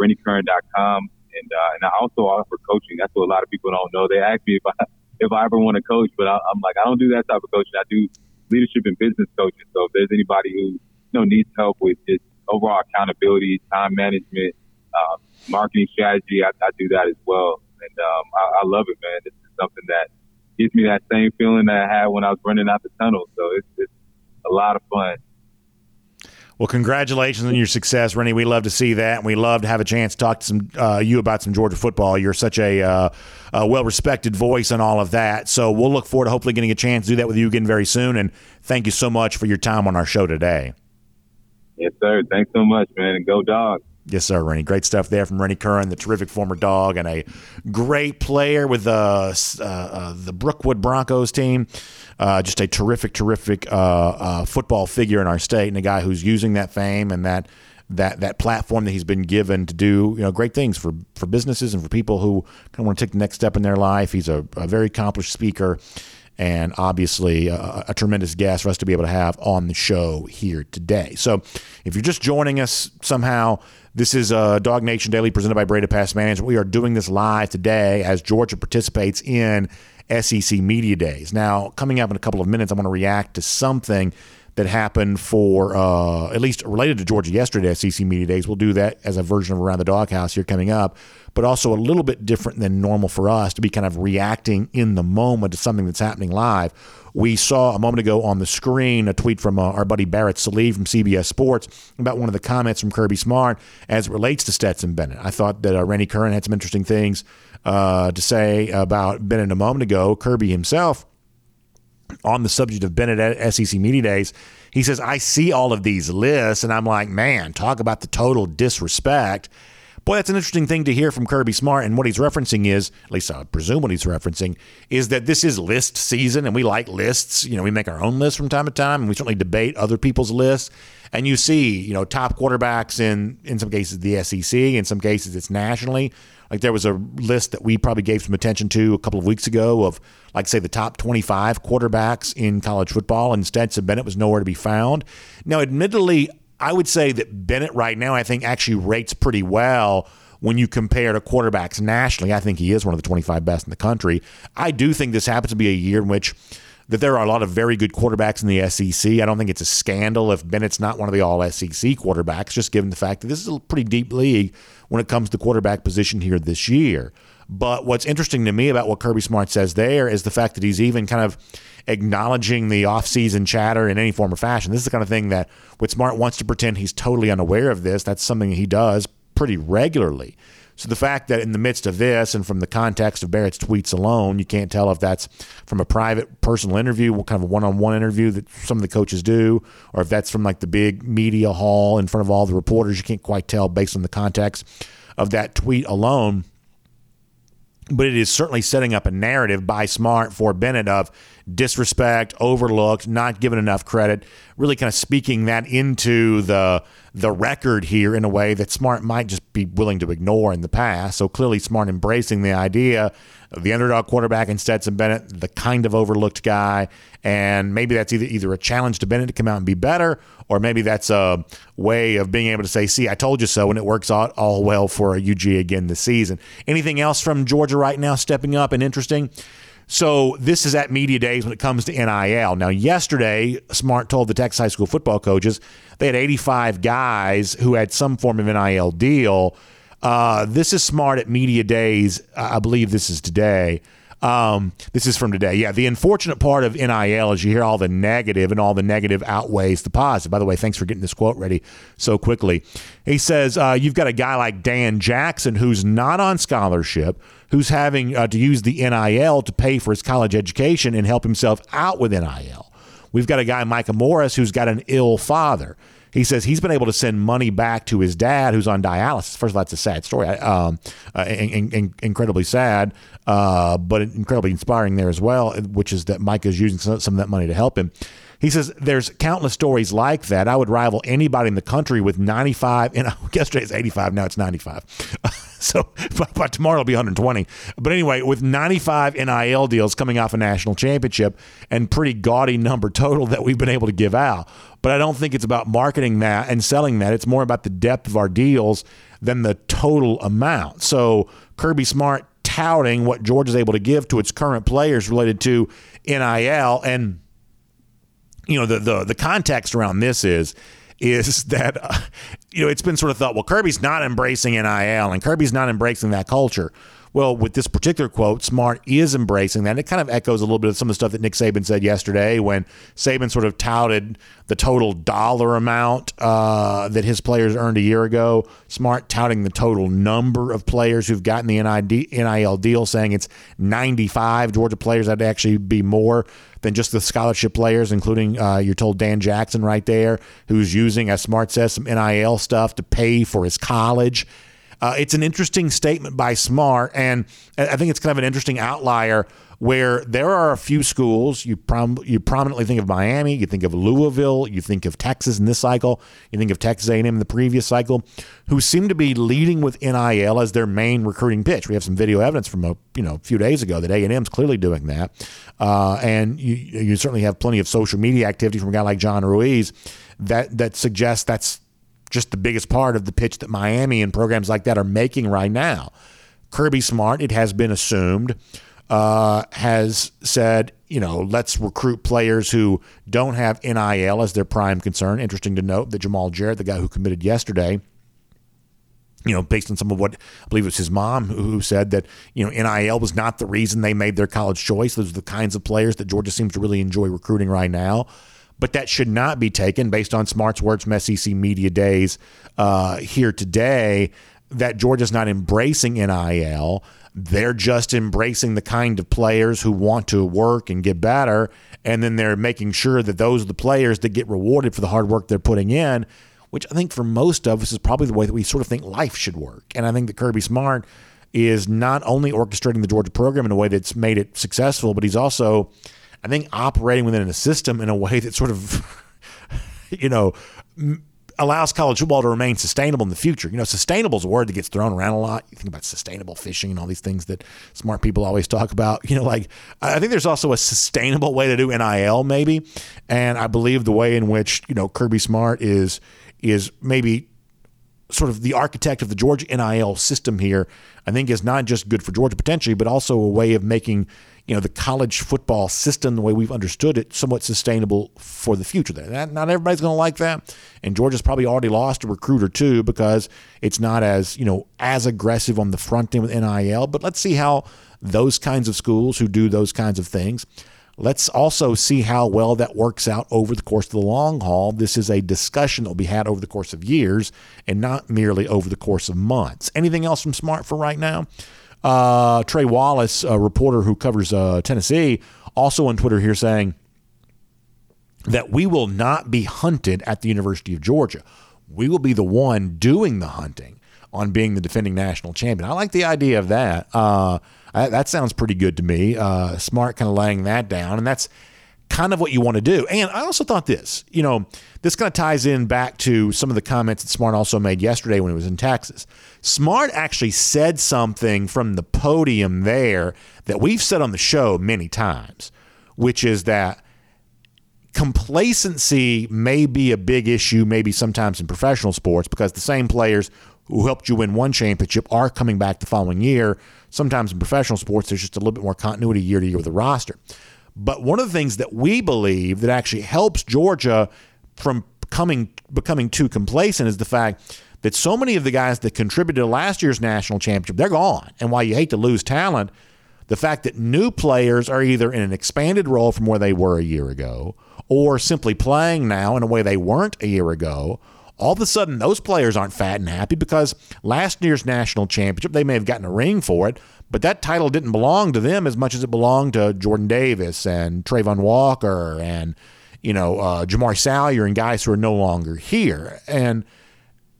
RennieCurran.com. And I also offer coaching. That's what a lot of people don't know. They ask me if I ever want to coach, but I'm like, I don't do that type of coaching. I do leadership and business coaching. So if there's anybody who, you know, needs help with just overall accountability, time management, marketing strategy, I do that as well. And I love it, man. This is something that gives me that same feeling that I had when I was running out the tunnel. So it's a lot of fun. Well, congratulations on your success, Rennie. We love to see that, and we love to have a chance to talk to you about some Georgia football. You're such a well-respected voice on all of that. So we'll look forward to hopefully getting a chance to do that with you again very soon. And thank you so much for your time on our show today. Yes, sir. Thanks so much, man. And go Dogs. Yes, sir, Rennie. Great stuff there from Rennie Curran, the terrific former Dog and a great player with the Brookwood Broncos team. Just a terrific football figure in our state, and a guy who's using that fame and that platform that he's been given to do, you know, great things for businesses and for people who kind of want to take the next step in their life. He's a very accomplished speaker. and obviously a tremendous guest for us to be able to have on the show here today. So if you're just joining us somehow, this is Dog Nation Daily presented by Breda Pest Management. We are doing this live today as Georgia participates in SEC Media Days. Now, coming up in a couple of minutes, I want to react to something that happened for, at least related to Georgia yesterday, SEC Media Days. We'll do that as a version of Around the Doghouse here coming up, but also a little bit different than normal for us to be kind of reacting in the moment to something that's happening live. We saw a moment ago on the screen a tweet from our buddy Barrett Salee from CBS Sports about one of the comments from Kirby Smart as it relates to Stetson Bennett. I thought that Rennie Curran had some interesting things to say about Bennett a moment ago. Kirby himself, on the subject of Bennett at SEC Media Days, he says, I see all of these lists, and I'm like, man, talk about the total disrespect. Boy, that's an interesting thing to hear from Kirby Smart, and what he's referencing is, at least I presume what he's referencing, is that this is list season, and we like lists. You know, we make our own lists from time to time, and we certainly debate other people's lists. And you see, you know, top quarterbacks in some cases the SEC, in some cases it's nationally. Like there was a list that we probably gave some attention to a couple of weeks ago of, like, say, the top 25 quarterbacks in college football, and Stetson Bennett was nowhere to be found. Now, admittedly, I would say that Bennett right now I think actually rates pretty well when you compare to quarterbacks nationally. I think he is one of the 25 best in the country. I do think this happens to be a year in which that there are a lot of very good quarterbacks in the SEC. I don't think it's a scandal if Bennett's not one of the all-SEC quarterbacks, just given the fact that this is a pretty deep league when it comes to the quarterback position here this year. But what's interesting to me about what Kirby Smart says there is the fact that he's even kind of acknowledging the offseason chatter in any form or fashion. This is the kind of thing that what Smart wants to pretend he's totally unaware of this. That's something he does pretty regularly. So the fact that in the midst of this and from the context of Barrett's tweets alone, you can't tell if that's from a private personal interview, what kind of a one-on-one interview that some of the coaches do, or if that's from like the big media hall in front of all the reporters. You can't quite tell based on the context of that tweet alone. But it is certainly setting up a narrative by Smart for Bennett of disrespect, overlooked, not given enough credit, really kind of speaking that into the record here in a way that Smart might just be willing to ignore in the past. So clearly Smart embracing the idea of the underdog quarterback in Stetson Bennett, the kind of overlooked guy, and maybe that's either a challenge to Bennett to come out and be better, or maybe that's a way of being able to say, see, I told you so, and it works out all well for UGA again this season. Anything else from Georgia right now stepping up and interesting? So this is at Media Days when it comes to NIL. Now, yesterday, Smart told the Texas high school football coaches they had 85 guys who had some form of NIL deal. This is Smart at Media Days. I believe this is today. This is from today. Yeah, the unfortunate part of NIL is you hear all the negative, and all the negative outweighs the positive. By the way, thanks for getting this quote ready so quickly. He says, you've got a guy like Dan Jackson who's not on scholarship, who's having to use the NIL to pay for his college education and help himself out with NIL. We've got a guy, Micah Morris, who's got an ill father. He says he's been able to send money back to his dad, who's on dialysis. First of all, that's a sad story, incredibly sad, but incredibly inspiring there as well, which is that Micah is using some of that money to help him. He says there's countless stories like that. I would rival anybody in the country with 95. And yesterday it's 85. Now it's 95. So by tomorrow it'll be 120. But anyway, with 95 NIL deals coming off a national championship and pretty gaudy number total that we've been able to give out. But I don't think it's about marketing that and selling that. It's more about the depth of our deals than the total amount. So Kirby Smart touting what Georgia is able to give to its current players related to NIL. And you know, the context around this is that, you know, it's been sort of thought, well, Kirby's not embracing NIL and Kirby's not embracing that culture. Well, with this particular quote, Smart is embracing that. And it kind of echoes a little bit of some of the stuff that Nick Saban said yesterday when Saban sort of touted the total dollar amount that his players earned a year ago. Smart touting the total number of players who've gotten the NIL deal, saying it's 95 Georgia players. That'd actually be more than just the scholarship players, including you're told Dan Jackson right there, who's using, as Smart says, some NIL stuff to pay for his college. It's an interesting statement by Smart, and I think it's kind of an interesting outlier where there are a few schools. You prominently think of Miami, you think of Louisville, you think of Texas in this cycle, you think of Texas A&M in the previous cycle, who seem to be leading with NIL as their main recruiting pitch. We have some video evidence from a few days ago that A&M's clearly doing that, and you certainly have plenty of social media activity from a guy like John Ruiz that suggests that's just the biggest part of the pitch that Miami and programs like that are making right now. Kirby Smart, it has been assumed, has said, let's recruit players who don't have NIL as their prime concern. Interesting to note that Jamal Jarrett, the guy who committed yesterday, based on some of what I believe it was his mom who said that, NIL was not the reason they made their college choice. Those are the kinds of players that Georgia seems to really enjoy recruiting right now. But that should not be taken, based on Smart's words from SEC Media Days here today, that Georgia's not embracing NIL. They're just embracing the kind of players who want to work and get better, and then they're making sure that those are the players that get rewarded for the hard work they're putting in, which I think for most of us is probably the way that we sort of think life should work. And I think that Kirby Smart is not only orchestrating the Georgia program in a way that's made it successful, but he's also, I think, operating within a system in a way that sort of, allows college football to remain sustainable in the future. Sustainable is a word that gets thrown around a lot. You think about sustainable fishing and all these things that smart people always talk about. I think there's also a sustainable way to do NIL maybe. And I believe the way in which, Kirby Smart is maybe sort of the architect of the Georgia NIL system here, I think is not just good for Georgia potentially, but also a way of making, the college football system, the way we've understood it, somewhat sustainable for the future. Not everybody's going to like that. And Georgia's probably already lost a recruit or two because it's not as, as aggressive on the front end with NIL. But let's see how those kinds of schools who do those kinds of things, let's also see how well that works out over the course of the long haul. This is a discussion that will be had over the course of years and not merely over the course of months. Anything else from Smart for right now? Trey Wallace, a reporter who covers Tennessee, also on Twitter here saying that we will not be hunted at the University of Georgia. We will be the one doing the hunting on being the defending national champion. I like the idea of that. That sounds pretty good to me. Smart kind of laying that down, and that's kind of what you want to do. And I also thought this, this kind of ties in back to some of the comments that Smart also made yesterday when he was in Texas. Smart actually said something from the podium there that we've said on the show many times, which is that complacency may be a big issue, maybe sometimes in professional sports, because the same players who helped you win one championship are coming back the following year. Sometimes in professional sports, there's just a little bit more continuity year to year with the roster. But one of the things that we believe that actually helps Georgia from becoming too complacent is the fact that so many of the guys that contributed to last year's national championship, they're gone. And while you hate to lose talent, the fact that new players are either in an expanded role from where they were a year ago or simply playing now in a way they weren't a year ago, all of a sudden those players aren't fat and happy because last year's national championship, they may have gotten a ring for it, but that title didn't belong to them as much as it belonged to Jordan Davis and Trayvon Walker and, Jamar Salyer and guys who are no longer here. And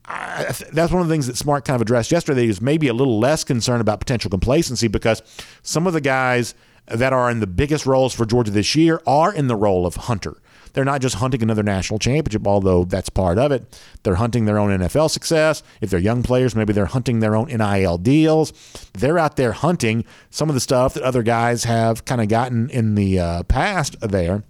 that's one of the things that Smart kind of addressed yesterday. He was maybe a little less concerned about potential complacency because some of the guys that are in the biggest roles for Georgia this year are in the role of hunter. They're not just hunting another national championship, although that's part of it. They're hunting their own NFL success. If they're young players, maybe they're hunting their own NIL deals. They're out there hunting some of the stuff that other guys have kind of gotten in the past there,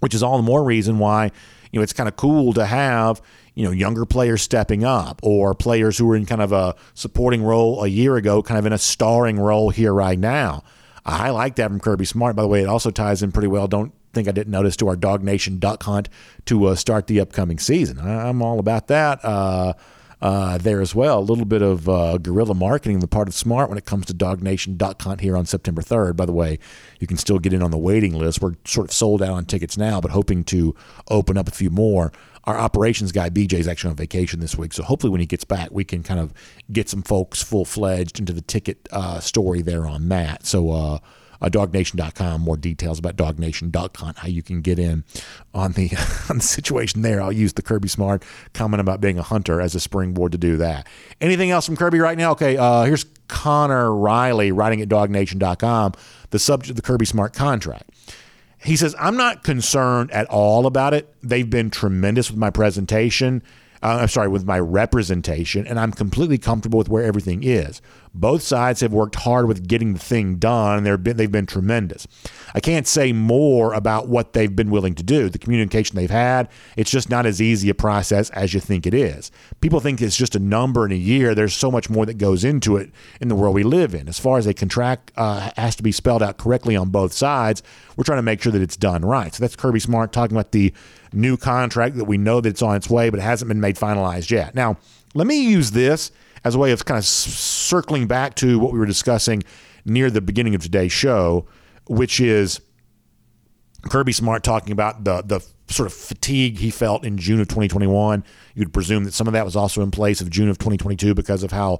which is all the more reason why, it's kind of cool to have, younger players stepping up or players who were in kind of a supporting role a year ago, kind of in a starring role here right now. I like that from Kirby Smart. By the way, it also ties in pretty well. Don't think I didn't notice to our Dog Nation Duck Hunt to start the upcoming season. I'm all about that there as well. A little bit of guerrilla marketing on the part of Smart when it comes to Dog Nation Duck Hunt here on September 3rd. By the way, you can still get in on the waiting list. We're sort of sold out on tickets now, but hoping to open up a few more. Our operations guy, BJ, is actually on vacation this week, so hopefully when he gets back, we can kind of get some folks full-fledged into the ticket story there on that. So DogNation.com, more details about Dog Nation Duck Hunt, how you can get in on the situation there. I'll use the Kirby Smart comment about being a hunter as a springboard to do that. Anything else from Kirby right now? Okay, here's Connor Riley writing at DogNation.com, the subject of the Kirby Smart contract. He says, I'm not concerned at all about it. They've been tremendous with my presentation. With my representation, and I'm completely comfortable with where everything is. Both sides have worked hard with getting the thing done, and they've been tremendous. I can't say more about what they've been willing to do, the communication they've had. It's just not as easy a process as you think it is. People think it's just a number in a year. There's so much more that goes into it in the world we live in. As far as a contract has to be spelled out correctly on both sides, we're trying to make sure that it's done right. So that's Kirby Smart talking about the new contract that we know that it's on its way, but it hasn't been made finalized yet. Now, let me use this as a way of kind of circling back to what we were discussing near the beginning of today's show, which is Kirby Smart talking about the sort of fatigue he felt in June of 2021. You'd presume that some of that was also in place of June of 2022 because of how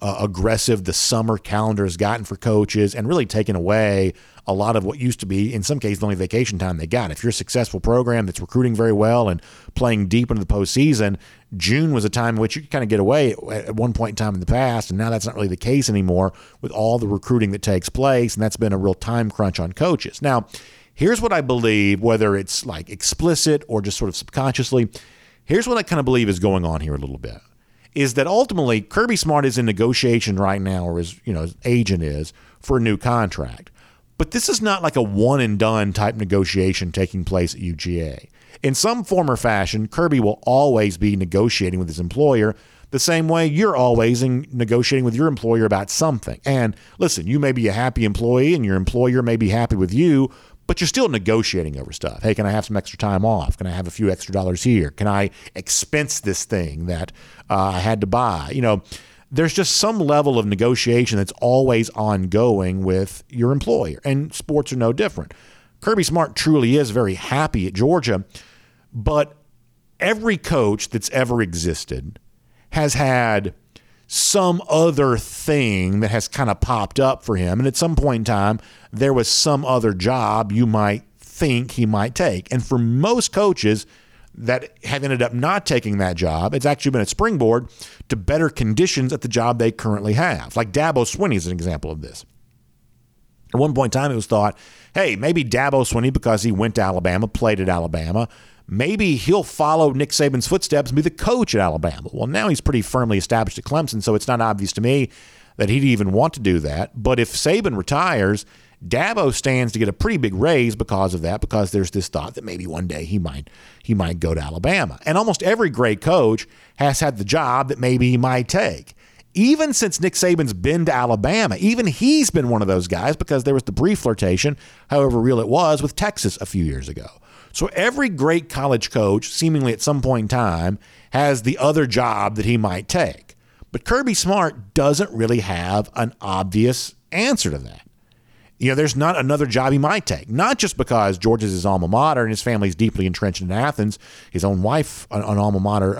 aggressive the summer calendar has gotten for coaches and really taken away a lot of what used to be, in some cases, the only vacation time they got. If you're a successful program that's recruiting very well and playing deep into the postseason, June was a time in which you could kind of get away at one point in time in the past, and now that's not really the case anymore with all the recruiting that takes place, and that's been a real time crunch on coaches. Now, here's what I believe, whether it's like explicit or just sort of subconsciously, here's what I kind of believe is going on here a little bit. Is that ultimately Kirby Smart is in negotiation right now, or his agent is, for a new contract. But this is not like a one-and-done type negotiation taking place at UGA. In some form or fashion, Kirby will always be negotiating with his employer the same way you're always negotiating with your employer about something. And listen, you may be a happy employee, and your employer may be happy with you, but you're still negotiating over stuff. Hey, can I have some extra time off? Can I have a few extra dollars here? Can I expense this thing that I had to buy? You know, there's just some level of negotiation that's always ongoing with your employer, and sports are no different. Kirby Smart truly is very happy at Georgia, but every coach that's ever existed has had some other thing that has kind of popped up for him. And at some point in time, there was some other job you might think he might take. And for most coaches that have ended up not taking that job, it's actually been a springboard to better conditions at the job they currently have. Like Dabo Swinney is an example of this. At one point in time, it was thought, hey, maybe Dabo Swinney, because he went to Alabama, played at Alabama, maybe he'll follow Nick Saban's footsteps and be the coach at Alabama. Well, now he's pretty firmly established at Clemson, so it's not obvious to me that he'd even want to do that. But if Saban retires, Dabo stands to get a pretty big raise because of that, because there's this thought that maybe one day he might go to Alabama. And almost every great coach has had the job that maybe he might take. Even since Nick Saban's been to Alabama, even he's been one of those guys, because there was the brief flirtation, however real it was, with Texas a few years ago. So every great college coach, seemingly at some point in time, has the other job that he might take. But Kirby Smart doesn't really have an obvious answer to that. You know, there's not another job he might take, not just because Georgia's his alma mater and his family's deeply entrenched in Athens, his own wife, an alma mater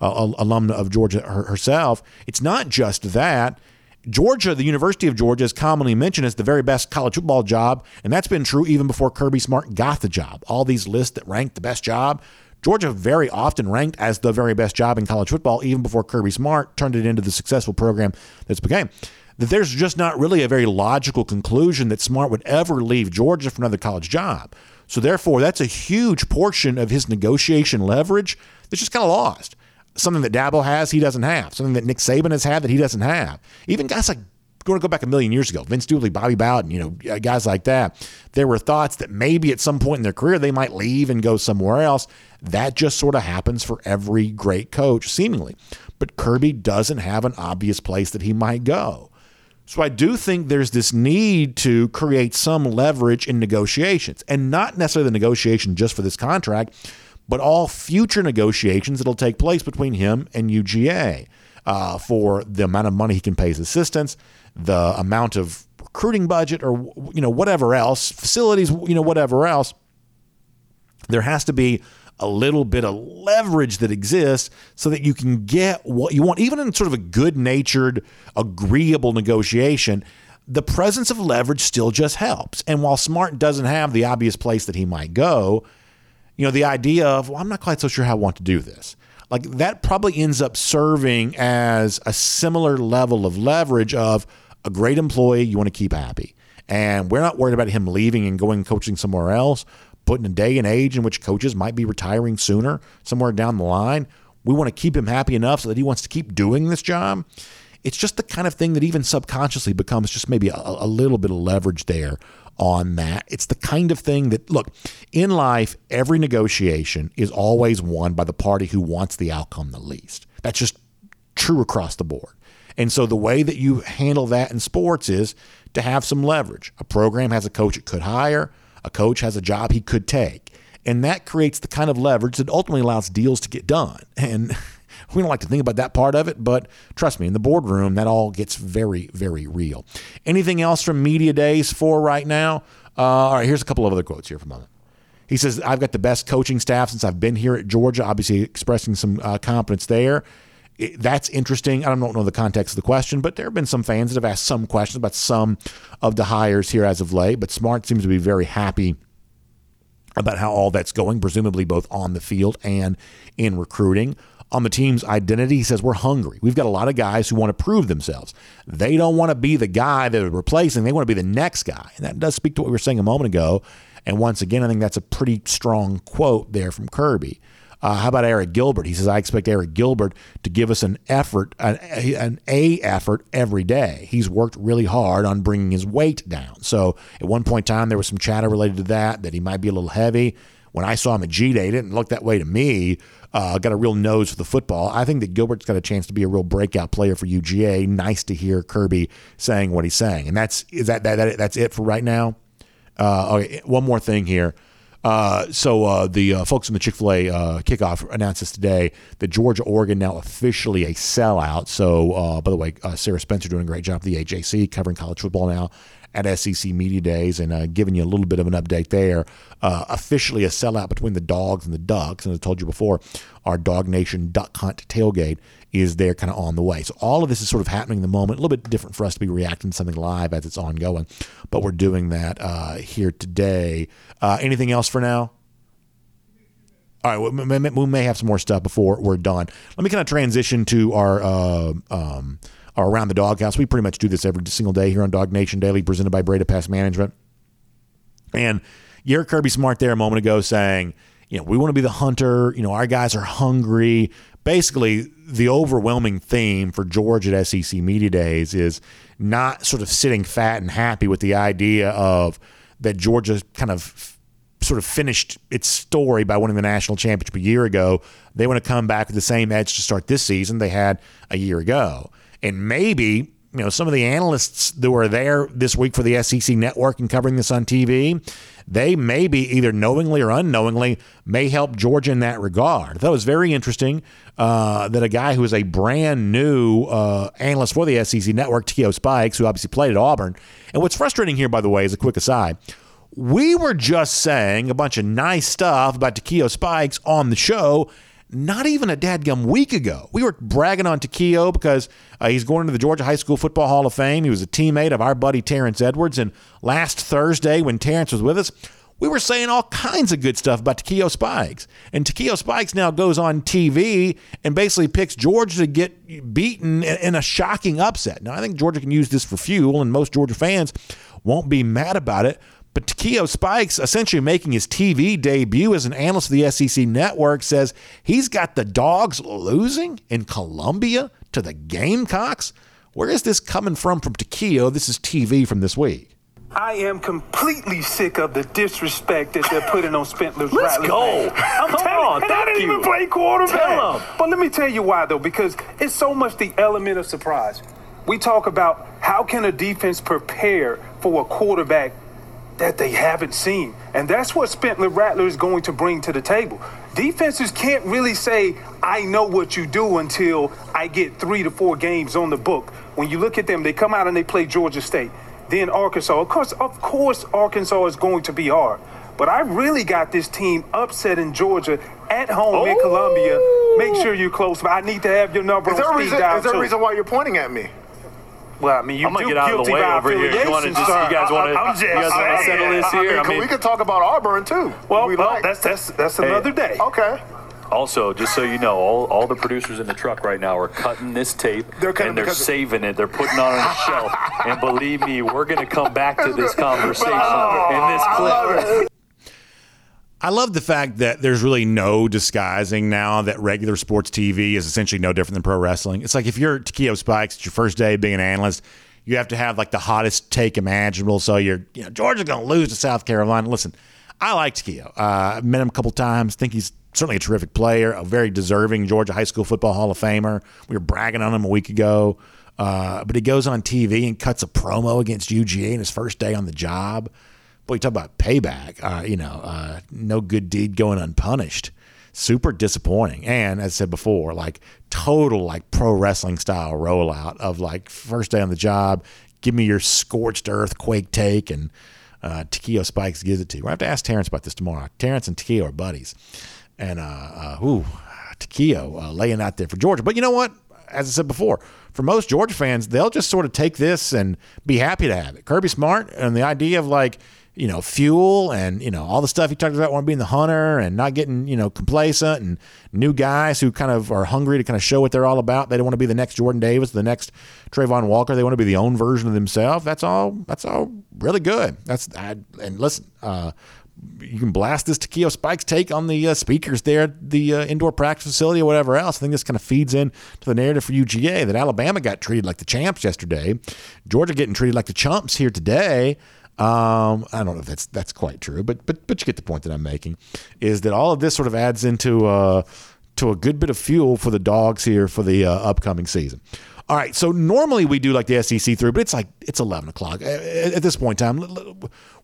alumna of Georgia herself. It's not just that. Georgia, the University of Georgia, is commonly mentioned as the very best college football job, and that's been true even before Kirby Smart got the job. All these lists that ranked the best job, Georgia very often ranked as the very best job in college football even before Kirby Smart turned it into the successful program that's became. That there's just not really a very logical conclusion that Smart would ever leave Georgia for another college job. So therefore, that's a huge portion of his negotiation leverage that's just kind of lost. Something that Dabo has, he doesn't have. Something that Nick Saban has had that he doesn't have. Even guys like, going to go back a million years ago, Vince Dooley, Bobby Bowden, you know, guys like that. There were thoughts that maybe at some point in their career they might leave and go somewhere else. That just sort of happens for every great coach, seemingly. But Kirby doesn't have an obvious place that he might go. So I do think there's this need to create some leverage in negotiations, and not necessarily the negotiation just for this contract, but all future negotiations that'll take place between him and UGA for the amount of money he can pay his assistants, the amount of recruiting budget, or, you know, whatever else, facilities, you know, whatever else. There has to be a little bit of leverage that exists so that you can get what you want, even in sort of a good-natured, agreeable negotiation. the presence of leverage still just helps. And while Smart doesn't have the obvious place that he might go, you know, the idea of, well, I'm not quite so sure how I want to do this. Like, that probably ends up serving as a similar level of leverage of a great employee you want to keep happy. And we're not worried about him leaving and going coaching somewhere else, but in a day and age in which coaches might be retiring sooner, somewhere down the line. We want to keep him happy enough so that he wants to keep doing this job. It's just the kind of thing that even subconsciously becomes just maybe a little bit of leverage there on that. It's the kind of thing that, look, in life, every negotiation is always won by the party who wants the outcome the least. That's just true across the board. And so the way that you handle that in sports is to have some leverage. A program has a coach it could hire. A coach has a job he could take. And that creates the kind of leverage that ultimately allows deals to get done. And we don't like to think about that part of it, but trust me, in the boardroom, that all gets very, very real. Anything else from Media Days for right now? All right, here's a couple of other quotes here for a moment. He says, I've got the best coaching staff since I've been here at Georgia, obviously expressing some confidence there. That's interesting. I don't know the context of the question, but there have been some fans that have asked some questions about some of the hires here as of late, but Smart seems to be very happy about how all that's going, presumably both on the field and in recruiting. On the team's identity, he says, we're hungry. We've got a lot of guys who want to prove themselves. They don't want to be the guy they're replacing. They want to be the next guy. And that does speak to what we were saying a moment ago. And once again, I think that's a pretty strong quote there from Kirby. How about Eric Gilbert? He says, I expect Eric Gilbert to give us an effort every day. He's worked really hard on bringing his weight down. So at one point in time, there was some chatter related to that he might be a little heavy. When I saw him at G-Day, it didn't look that way to me. Got a real nose for the football. I think that Gilbert's got a chance to be a real breakout player for UGA. Nice to hear Kirby saying what he's saying. And that's it for right now. Okay, one more thing here. So the folks from the Chick-fil-A kickoff announced this today that Georgia-Oregon now officially a sellout. So, by the way, Sarah Spencer doing a great job at the AJC, covering college football now at SEC Media Days, and giving you a little bit of an update there. Officially a sellout between the Dogs and the Ducks. And as I told you before, our Dog Nation Duck Hunt tailgate is there kind of on the way. So all of this is sort of happening in the moment. A little bit different for us to be reacting to something live as it's ongoing. But we're doing that here today. Anything else for now? All right, we may have some more stuff before we're done. Let me kind of transition to our Around the Doghouse. We pretty much do this every single day here on Dog Nation Daily, presented by Breda Pest Management. And you heard Kirby Smart there a moment ago saying, you know, we want to be the hunter. You know, our guys are hungry. Basically, the overwhelming theme for Georgia at SEC Media Days is not sort of sitting fat and happy with the idea of that Georgia kind of sort of finished its story by winning the national championship a year ago. They want to come back with the same edge to start this season they had a year ago. And maybe, you know, some of the analysts that were there this week for the SEC Network and covering this on TV, they maybe either knowingly or unknowingly may help Georgia in that regard. That was very interesting that a guy who is a brand new analyst for the SEC Network, Takeo Spikes, who obviously played at Auburn. And what's frustrating here, by the way, is a quick aside. We were just saying a bunch of nice stuff about Takeo Spikes on the show not even a dadgum week ago. We were bragging on Takeo because he's going to the Georgia High School Football Hall of Fame. He was a teammate of our buddy Terrence Edwards. And last Thursday, when Terrence was with us, we were saying all kinds of good stuff about Takeo Spikes. And Takeo Spikes now goes on TV and basically picks Georgia to get beaten in a shocking upset. Now, I think Georgia can use this for fuel, and most Georgia fans won't be mad about it. But Takeo Spikes, essentially making his TV debut as an analyst of the SEC Network, says he's got the Dogs losing in Columbia to the Gamecocks. Where is this coming from Takeo? This is TV from this week. I am completely sick of the disrespect that they're putting on Spentless. Let's Riley. Go. I'm telling you, I didn't even play quarterback. But let me tell you why, though, because it's so much the element of surprise. We talk about how can a defense prepare for a quarterback that they haven't seen. And that's what Spentless Rattler is going to bring to the table. Defenses can't really say, I know what you do until I get 3 to 4 games on the book. When you look at them, they come out and they play Georgia State, then Arkansas. Of course, Arkansas is going to be hard. But I really got this team upset in Georgia at home in Columbia. Make sure you're close, but I need to have your number on speed dial. Is there a reason why you're pointing at me? Well, I mean, you do get out of the way over here. You guys want to settle this here? I mean, we could talk about Auburn too. Well, that's another day. Okay. Also, just so you know, all the producers in the truck right now are cutting this tape, they're saving it. They're putting on a shelf. And believe me, we're going to come back to this conversation in this clip. I love the fact that there's really no disguising now that regular sports TV is essentially no different than pro wrestling. It's like if you're Takeo Spikes, it's your first day being an analyst, you have to have like the hottest take imaginable. So Georgia's going to lose to South Carolina. Listen, I like Takeo. I've met him a couple times. I think he's certainly a terrific player, a very deserving Georgia High School Football Hall of Famer. We were bragging on him a week ago. But he goes on TV and cuts a promo against UGA in his first day on the job. Boy, you talk about payback, no good deed going unpunished. Super disappointing. And as I said before, total pro wrestling style rollout of first day on the job, give me your scorched earth quake take, and Takeo Spikes gives it to you. We'll have to ask Terrence about this tomorrow. Terrence and Takeo are buddies. And Takeo laying out there for Georgia. But you know what? As I said before, for most Georgia fans, they'll just sort of take this and be happy to have it. Kirby Smart and the idea of fuel and, all the stuff he talked about, want to be in the hunter and not getting, complacent, and new guys who kind of are hungry to kind of show what they're all about. They don't want to be the next Jordan Davis, the next Trayvon Walker. They want to be the own version of themselves. That's all really good. You can blast this Takeo Spikes take on the speakers there at the indoor practice facility or whatever else. I think this kind of feeds in to the narrative for UGA that Alabama got treated like the champs yesterday. Georgia getting treated like the chumps here today. I don't know if that's quite true, but you get the point that I'm making, is that all of this sort of adds into to a good bit of fuel for the dogs here for the upcoming season. All right, so normally we do the SEC through, but it's 11 o'clock. At this point in time,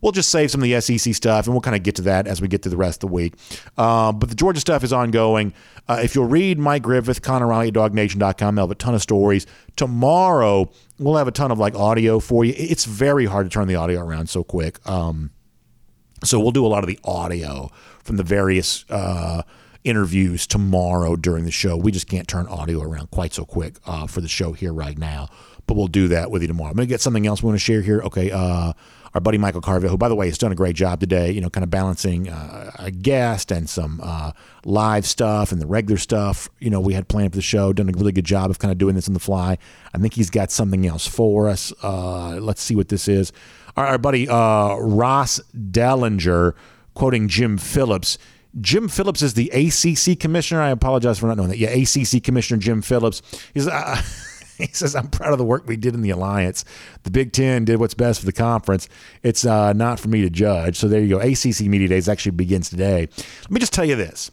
we'll just save some of the SEC stuff, and we'll kind of get to that as we get to the rest of the week. But the Georgia stuff is ongoing. If you'll read Mike Griffith, Connor Riley at DogNation.com, they'll have a ton of stories. Tomorrow, we'll have a ton of audio for you. It's very hard to turn the audio around so quick. So we'll do a lot of the audio from the various interviews tomorrow during the show. We just can't turn audio around quite so quick for the show here right now, but we'll do that with you tomorrow. I'm going to get something else we want to share here. Okay, our buddy Michael Carville, who, by the way, has done a great job today, kind of balancing a guest and some live stuff and the regular stuff, we had planned for the show, done a really good job of kind of doing this on the fly. I think he's got something else for us. Let's see what this is. Our buddy Ross Dellinger, quoting Jim Phillips. Jim Phillips is the ACC commissioner. I apologize for not knowing that. Yeah, ACC commissioner Jim Phillips. He says, I'm proud of the work we did in the alliance. The Big Ten did what's best for the conference. It's not for me to judge. So there you go. ACC Media Days actually begins today. Let me just tell you this.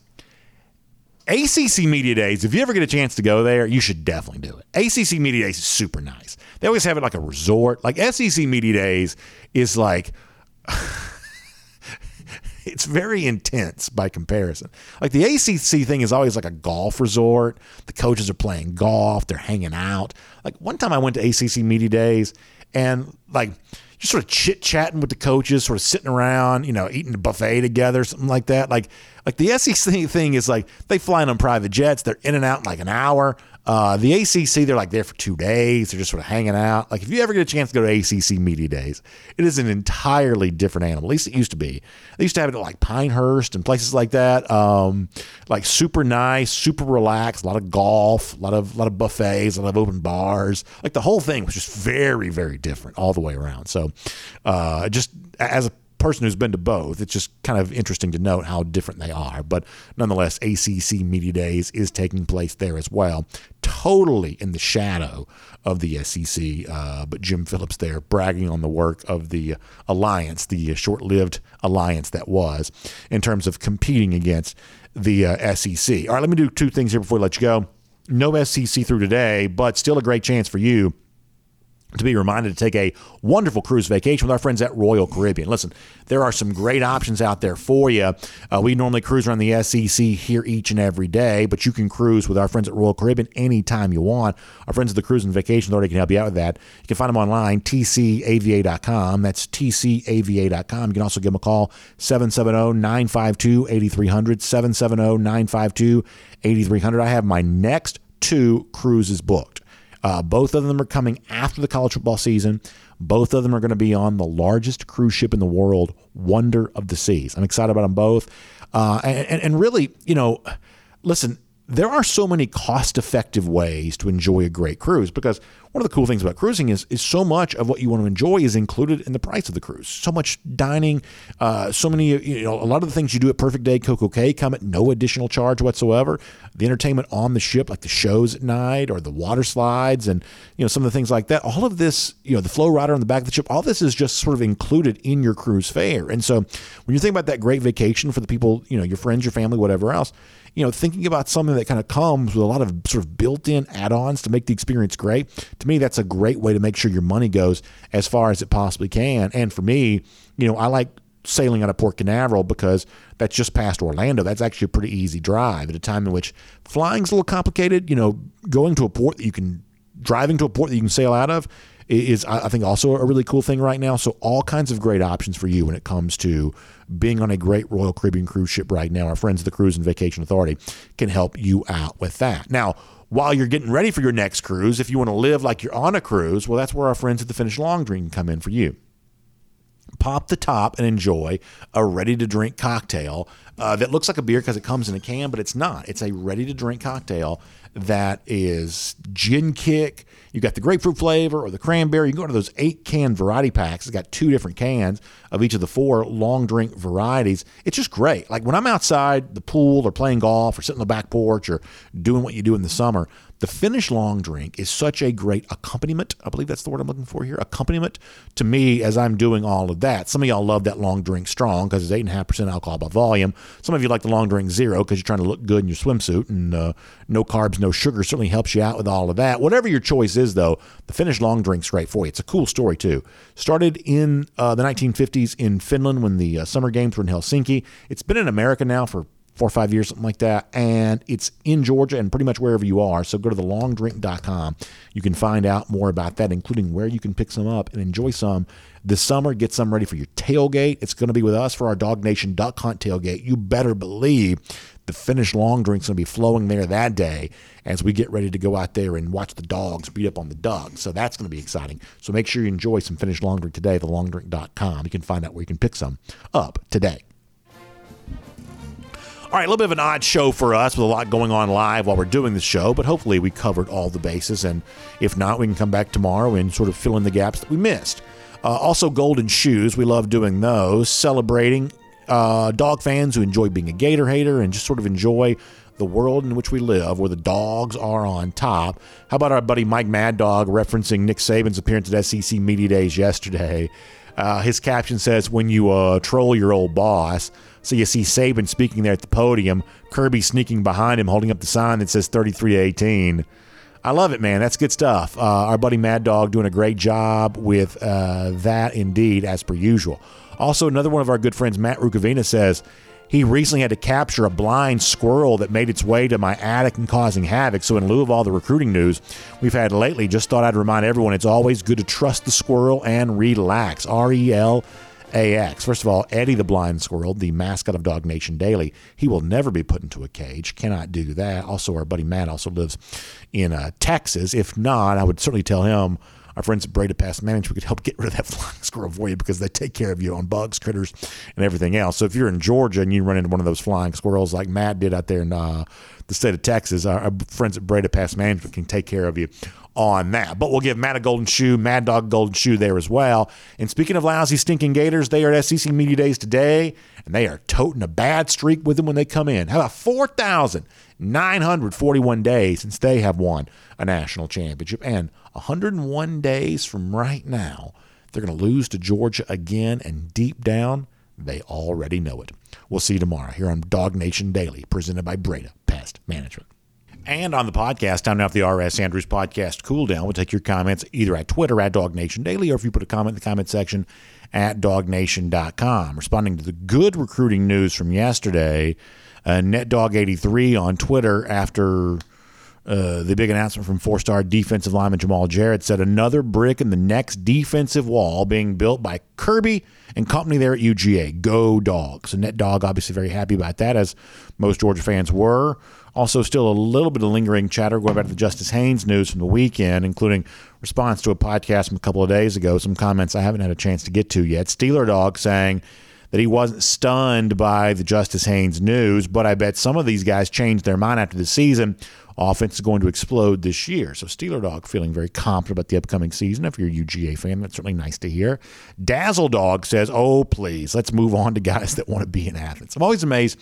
ACC Media Days, if you ever get a chance to go there, you should definitely do it. ACC Media Days is super nice. They always have it like a resort. SEC Media Days is like... It's very intense by comparison. The ACC thing is always like a golf resort. The coaches are playing golf. They're hanging out. One time I went to ACC Media Days and just sort of chit-chatting with the coaches, sort of sitting around, eating a buffet together, something like that. The SEC thing is they fly in on private jets. They're in and out in an hour. The ACC, they're there for 2 days. They're just sort of hanging out. If you ever get a chance to go to ACC Media Days, it is an entirely different animal. At least it used to be. They used to have it at Pinehurst and places like that. Super nice, super relaxed, a lot of golf, a lot of buffets, a lot of open bars. The whole thing was just very, very different all the way around. So just as a person who's been to both, it's just kind of interesting to note how different they are. But nonetheless, ACC Media Days is taking place there as well, totally in the shadow of the SEC. But Jim Phillips there bragging on the work of the alliance, the short-lived alliance that was, in terms of competing against the SEC. All right, let me do two things here before we let you go. No SEC through today, but still a great chance for you to be reminded to take a wonderful cruise vacation with our friends at Royal Caribbean. Listen, there are some great options out there for you. We normally cruise around the SEC here each and every day, but you can cruise with our friends at Royal Caribbean anytime you want. Our friends at the Cruise and Vacation Authority can help you out with that. You can find them online, tcava.com. That's tcava.com. You can also give them a call, 770-952-8300, 770-952-8300. I have my next two cruises booked. Both of them are coming after the college football season. Both of them are going to be on the largest cruise ship in the world, Wonder of the Seas. I'm excited about them both. And really, you know, listen, there are so many cost-effective ways to enjoy a great cruise, because one of the cool things about cruising is so much of what you want to enjoy is included in the price of the cruise. So much dining, so many, you know, a lot of the things you do at Perfect Day Coco-Cay come at no additional charge whatsoever. The entertainment on the ship, like the shows at night or the water slides and, you know, some of the things like that. All of this, you know, the Flow Rider on the back of the ship, all this is just sort of included in your cruise fare. And so when you think about that great vacation for the people, you know, your friends, your family, whatever else, you know, thinking about something that kind of comes with a lot of sort of built-in add-ons to make the experience great, to me, that's a great way to make sure your money goes as far as it possibly can. And for me, you know, I like sailing out of Port Canaveral because that's just past Orlando. That's actually a pretty easy drive at a time in which flying's a little complicated. You know, going to a port that you can, driving to a port that you can sail out of is, I think, also a really cool thing right now. So all kinds of great options for you when it comes to being on a great Royal Caribbean cruise ship right now. Our friends at the Cruise and Vacation Authority can help you out with that. Now, while you're getting ready for your next cruise, if you want to live like you're on a cruise, well, that's where our friends at the Finnish Long Drink can come in for you. Pop the top and enjoy a ready-to-drink cocktail that looks like a beer because it comes in a can, but it's not. It's a ready-to-drink cocktail that is gin kick. You got the grapefruit flavor or the cranberry. You can go to those 8-can variety packs. It's got 2 different cans of each of the 4 long drink varieties. It's just great. Like when I'm outside the pool or playing golf or sitting on the back porch or doing what you do in the summer, the Finnish Long Drink is such a great accompaniment. I believe that's the word I'm looking for here. Accompaniment to me as I'm doing all of that. Some of y'all love that long drink strong because it's 8.5% alcohol by volume. Some of you like the long drink zero because you're trying to look good in your swimsuit, and no carbs, no sugar certainly helps you out with all of that. Whatever your choice is, though, the Finnish Long Drink's great for you. It's a cool story, too. Started in the 1950s in Finland when the summer games were in Helsinki. It's been in America now for 4 or 5 years, something like that, and it's in Georgia and pretty much wherever you are. So go to thelongdrink.com. You can find out more about that, including where you can pick some up and enjoy some this summer. Get some ready for your tailgate. It's going to be with us for our Dog Nation Duck Hunt tailgate. You better believe the Finnish Long Drink's going to be flowing there that day as we get ready to go out there and watch the dogs beat up on the ducks. So that's going to be exciting. So make sure you enjoy some Finnish Long Drink today, thelongdrink.com. You can find out where you can pick some up today. All right, a little bit of an odd show for us with a lot going on live while we're doing the show, but hopefully we covered all the bases, and if not, we can come back tomorrow and sort of fill in the gaps that we missed. Also, Golden Shoes, we love doing those, celebrating dog fans who enjoy being a gator hater and just sort of enjoy the world in which we live, where the dogs are on top. How about our buddy Mike Mad Dog referencing Nick Saban's appearance at SEC Media Days yesterday? His caption says, "When you troll your old boss." So you see Saban speaking there at the podium, Kirby sneaking behind him, holding up the sign that says 33-18. I love it, man. That's good stuff. Our buddy Mad Dog doing a great job with that, indeed, as per usual. Also, another one of our good friends, Matt Rukavina, says he recently had to capture a blind squirrel that made its way to my attic and causing havoc. So in lieu of all the recruiting news we've had lately, just thought I'd remind everyone it's always good to trust the squirrel and relax. RELAX. First of all, Eddie the blind squirrel, the mascot of Dog Nation Daily, he will never be put into a cage. Cannot do that. Also, our buddy Matt also lives in Texas. If not, I would certainly tell him our friends at Breda Pest Management could help get rid of that flying squirrel for you, because they take care of you on bugs, critters, and everything else. So if you're in Georgia and you run into one of those flying squirrels like Matt did out there in the state of Texas, our friends at Breda Pest Management can take care of you on that. But we'll give Matt a golden shoe, Mad Dog golden shoe there as well. And speaking of lousy, stinking gators, they are at SEC Media Days today, and they are toting a bad streak with them when they come in. How about 4,941 days since they have won a national championship, and 101 days from right now, they're going to lose to Georgia again, and deep down, they already know it. We'll see you tomorrow here on Dog Nation Daily, presented by Breda Pest Management. And on the podcast, time now for the RS Andrews Podcast Cool Down. We'll take your comments either at Twitter, at Dog Nation Daily, or if you put a comment in the comment section, at DogNation.com. Responding to the good recruiting news from yesterday, NetDog83 on Twitter after The big announcement from four-star defensive lineman Jamal Jarrett said another brick in the next defensive wall being built by Kirby and company there at UGA. Go Dogs. And Net Dog obviously very happy about that, as most Georgia fans were. Also still a little bit of lingering chatter going back to the Justice Haynes news from the weekend, including response to a podcast from a couple of days ago, some comments I haven't had a chance to get to yet. Steeler Dog saying that he wasn't stunned by the Justice Haynes news, but I bet some of these guys changed their mind after the season. Offense is going to explode this year. So Steeler Dog feeling very confident about the upcoming season. If you're a UGA fan, that's certainly nice to hear. Dazzle Dog says, oh, please, let's move on to guys that want to be in Athens. I'm always amazed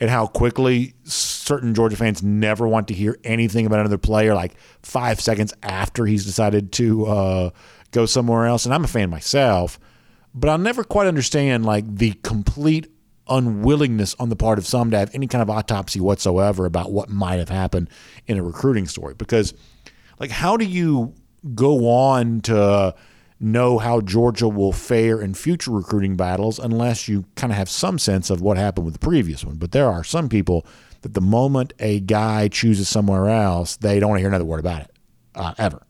at how quickly certain Georgia fans never want to hear anything about another player, like 5 seconds after he's decided to go somewhere else. And I'm a fan myself, but I'll never quite understand like the complete unwillingness on the part of some to have any kind of autopsy whatsoever about what might have happened in a recruiting story. Because, like, how do you go on to know how Georgia will fare in future recruiting battles unless you kind of have some sense of what happened with the previous one? But there are some people that the moment a guy chooses somewhere else, they don't want to hear another word about it ever,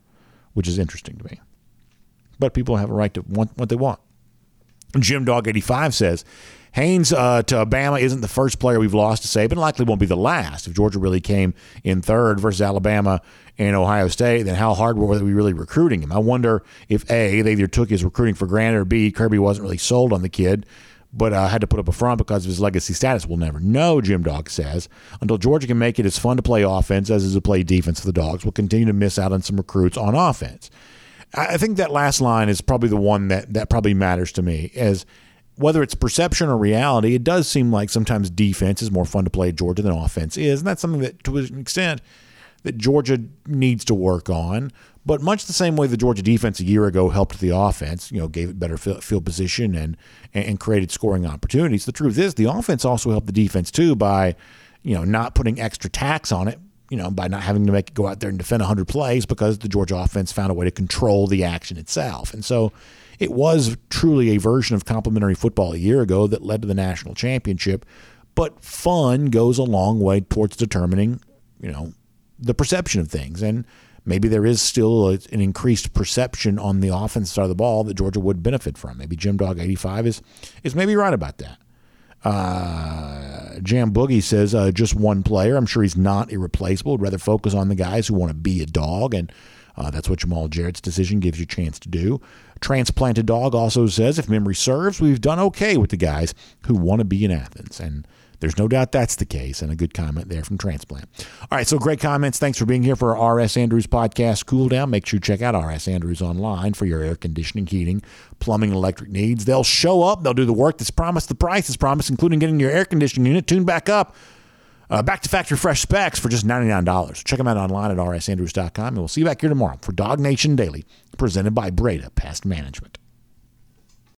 which is interesting to me. But people have a right to want what they want. Jim Dog 85 says, Haynes to Alabama isn't the first player we've lost to Saban, likely won't be the last. If Georgia really came in third versus Alabama and Ohio State, then how hard were we really recruiting him? I wonder if A, they either took his recruiting for granted, or B, Kirby wasn't really sold on the kid, but had to put up a front because of his legacy status. We'll never know, Jim Dog says. Until Georgia can make it as fun to play offense as is to play defense for the Dogs, we'll continue to miss out on some recruits on offense. I think that last line is probably the one that probably matters to me. As whether it's perception or reality, it does seem like sometimes defense is more fun to play at Georgia than offense is. And that's something that, to an extent, that Georgia needs to work on. But much the same way the Georgia defense a year ago helped the offense, you know, gave it better field position and created scoring opportunities. The truth is the offense also helped the defense too by, you know, not putting extra tax on it, you know, by not having to make it go out there and defend 100 plays because the Georgia offense found a way to control the action itself. And so it was truly a version of complimentary football a year ago that led to the national championship. But fun goes a long way towards determining, you know, the perception of things. And maybe there is still an increased perception on the offense side of the ball that Georgia would benefit from. Maybe Jim Dog 85 is maybe right about that. Jam Boogie says just one player. I'm sure he's not irreplaceable. I'd rather focus on the guys who want to be a dog, and that's what Jamal Jarrett's decision gives you a chance to do. Transplanted Dog also says, if memory serves, we've done okay with the guys who want to be in Athens, and there's no doubt that's the case, and a good comment there from Transplant. All right, so great comments. Thanks for being here for our RS Andrews podcast, Cool Down. Make sure you check out RS Andrews online for your air conditioning, heating, plumbing, and electric needs. They'll show up. They'll do the work that's promised, the price is promised, including getting your air conditioning unit tuned back up, back to factory fresh specs for just $99. Check them out online at rsandrews.com, and we'll see you back here tomorrow for Dog Nation Daily, presented by Breda Pest Management.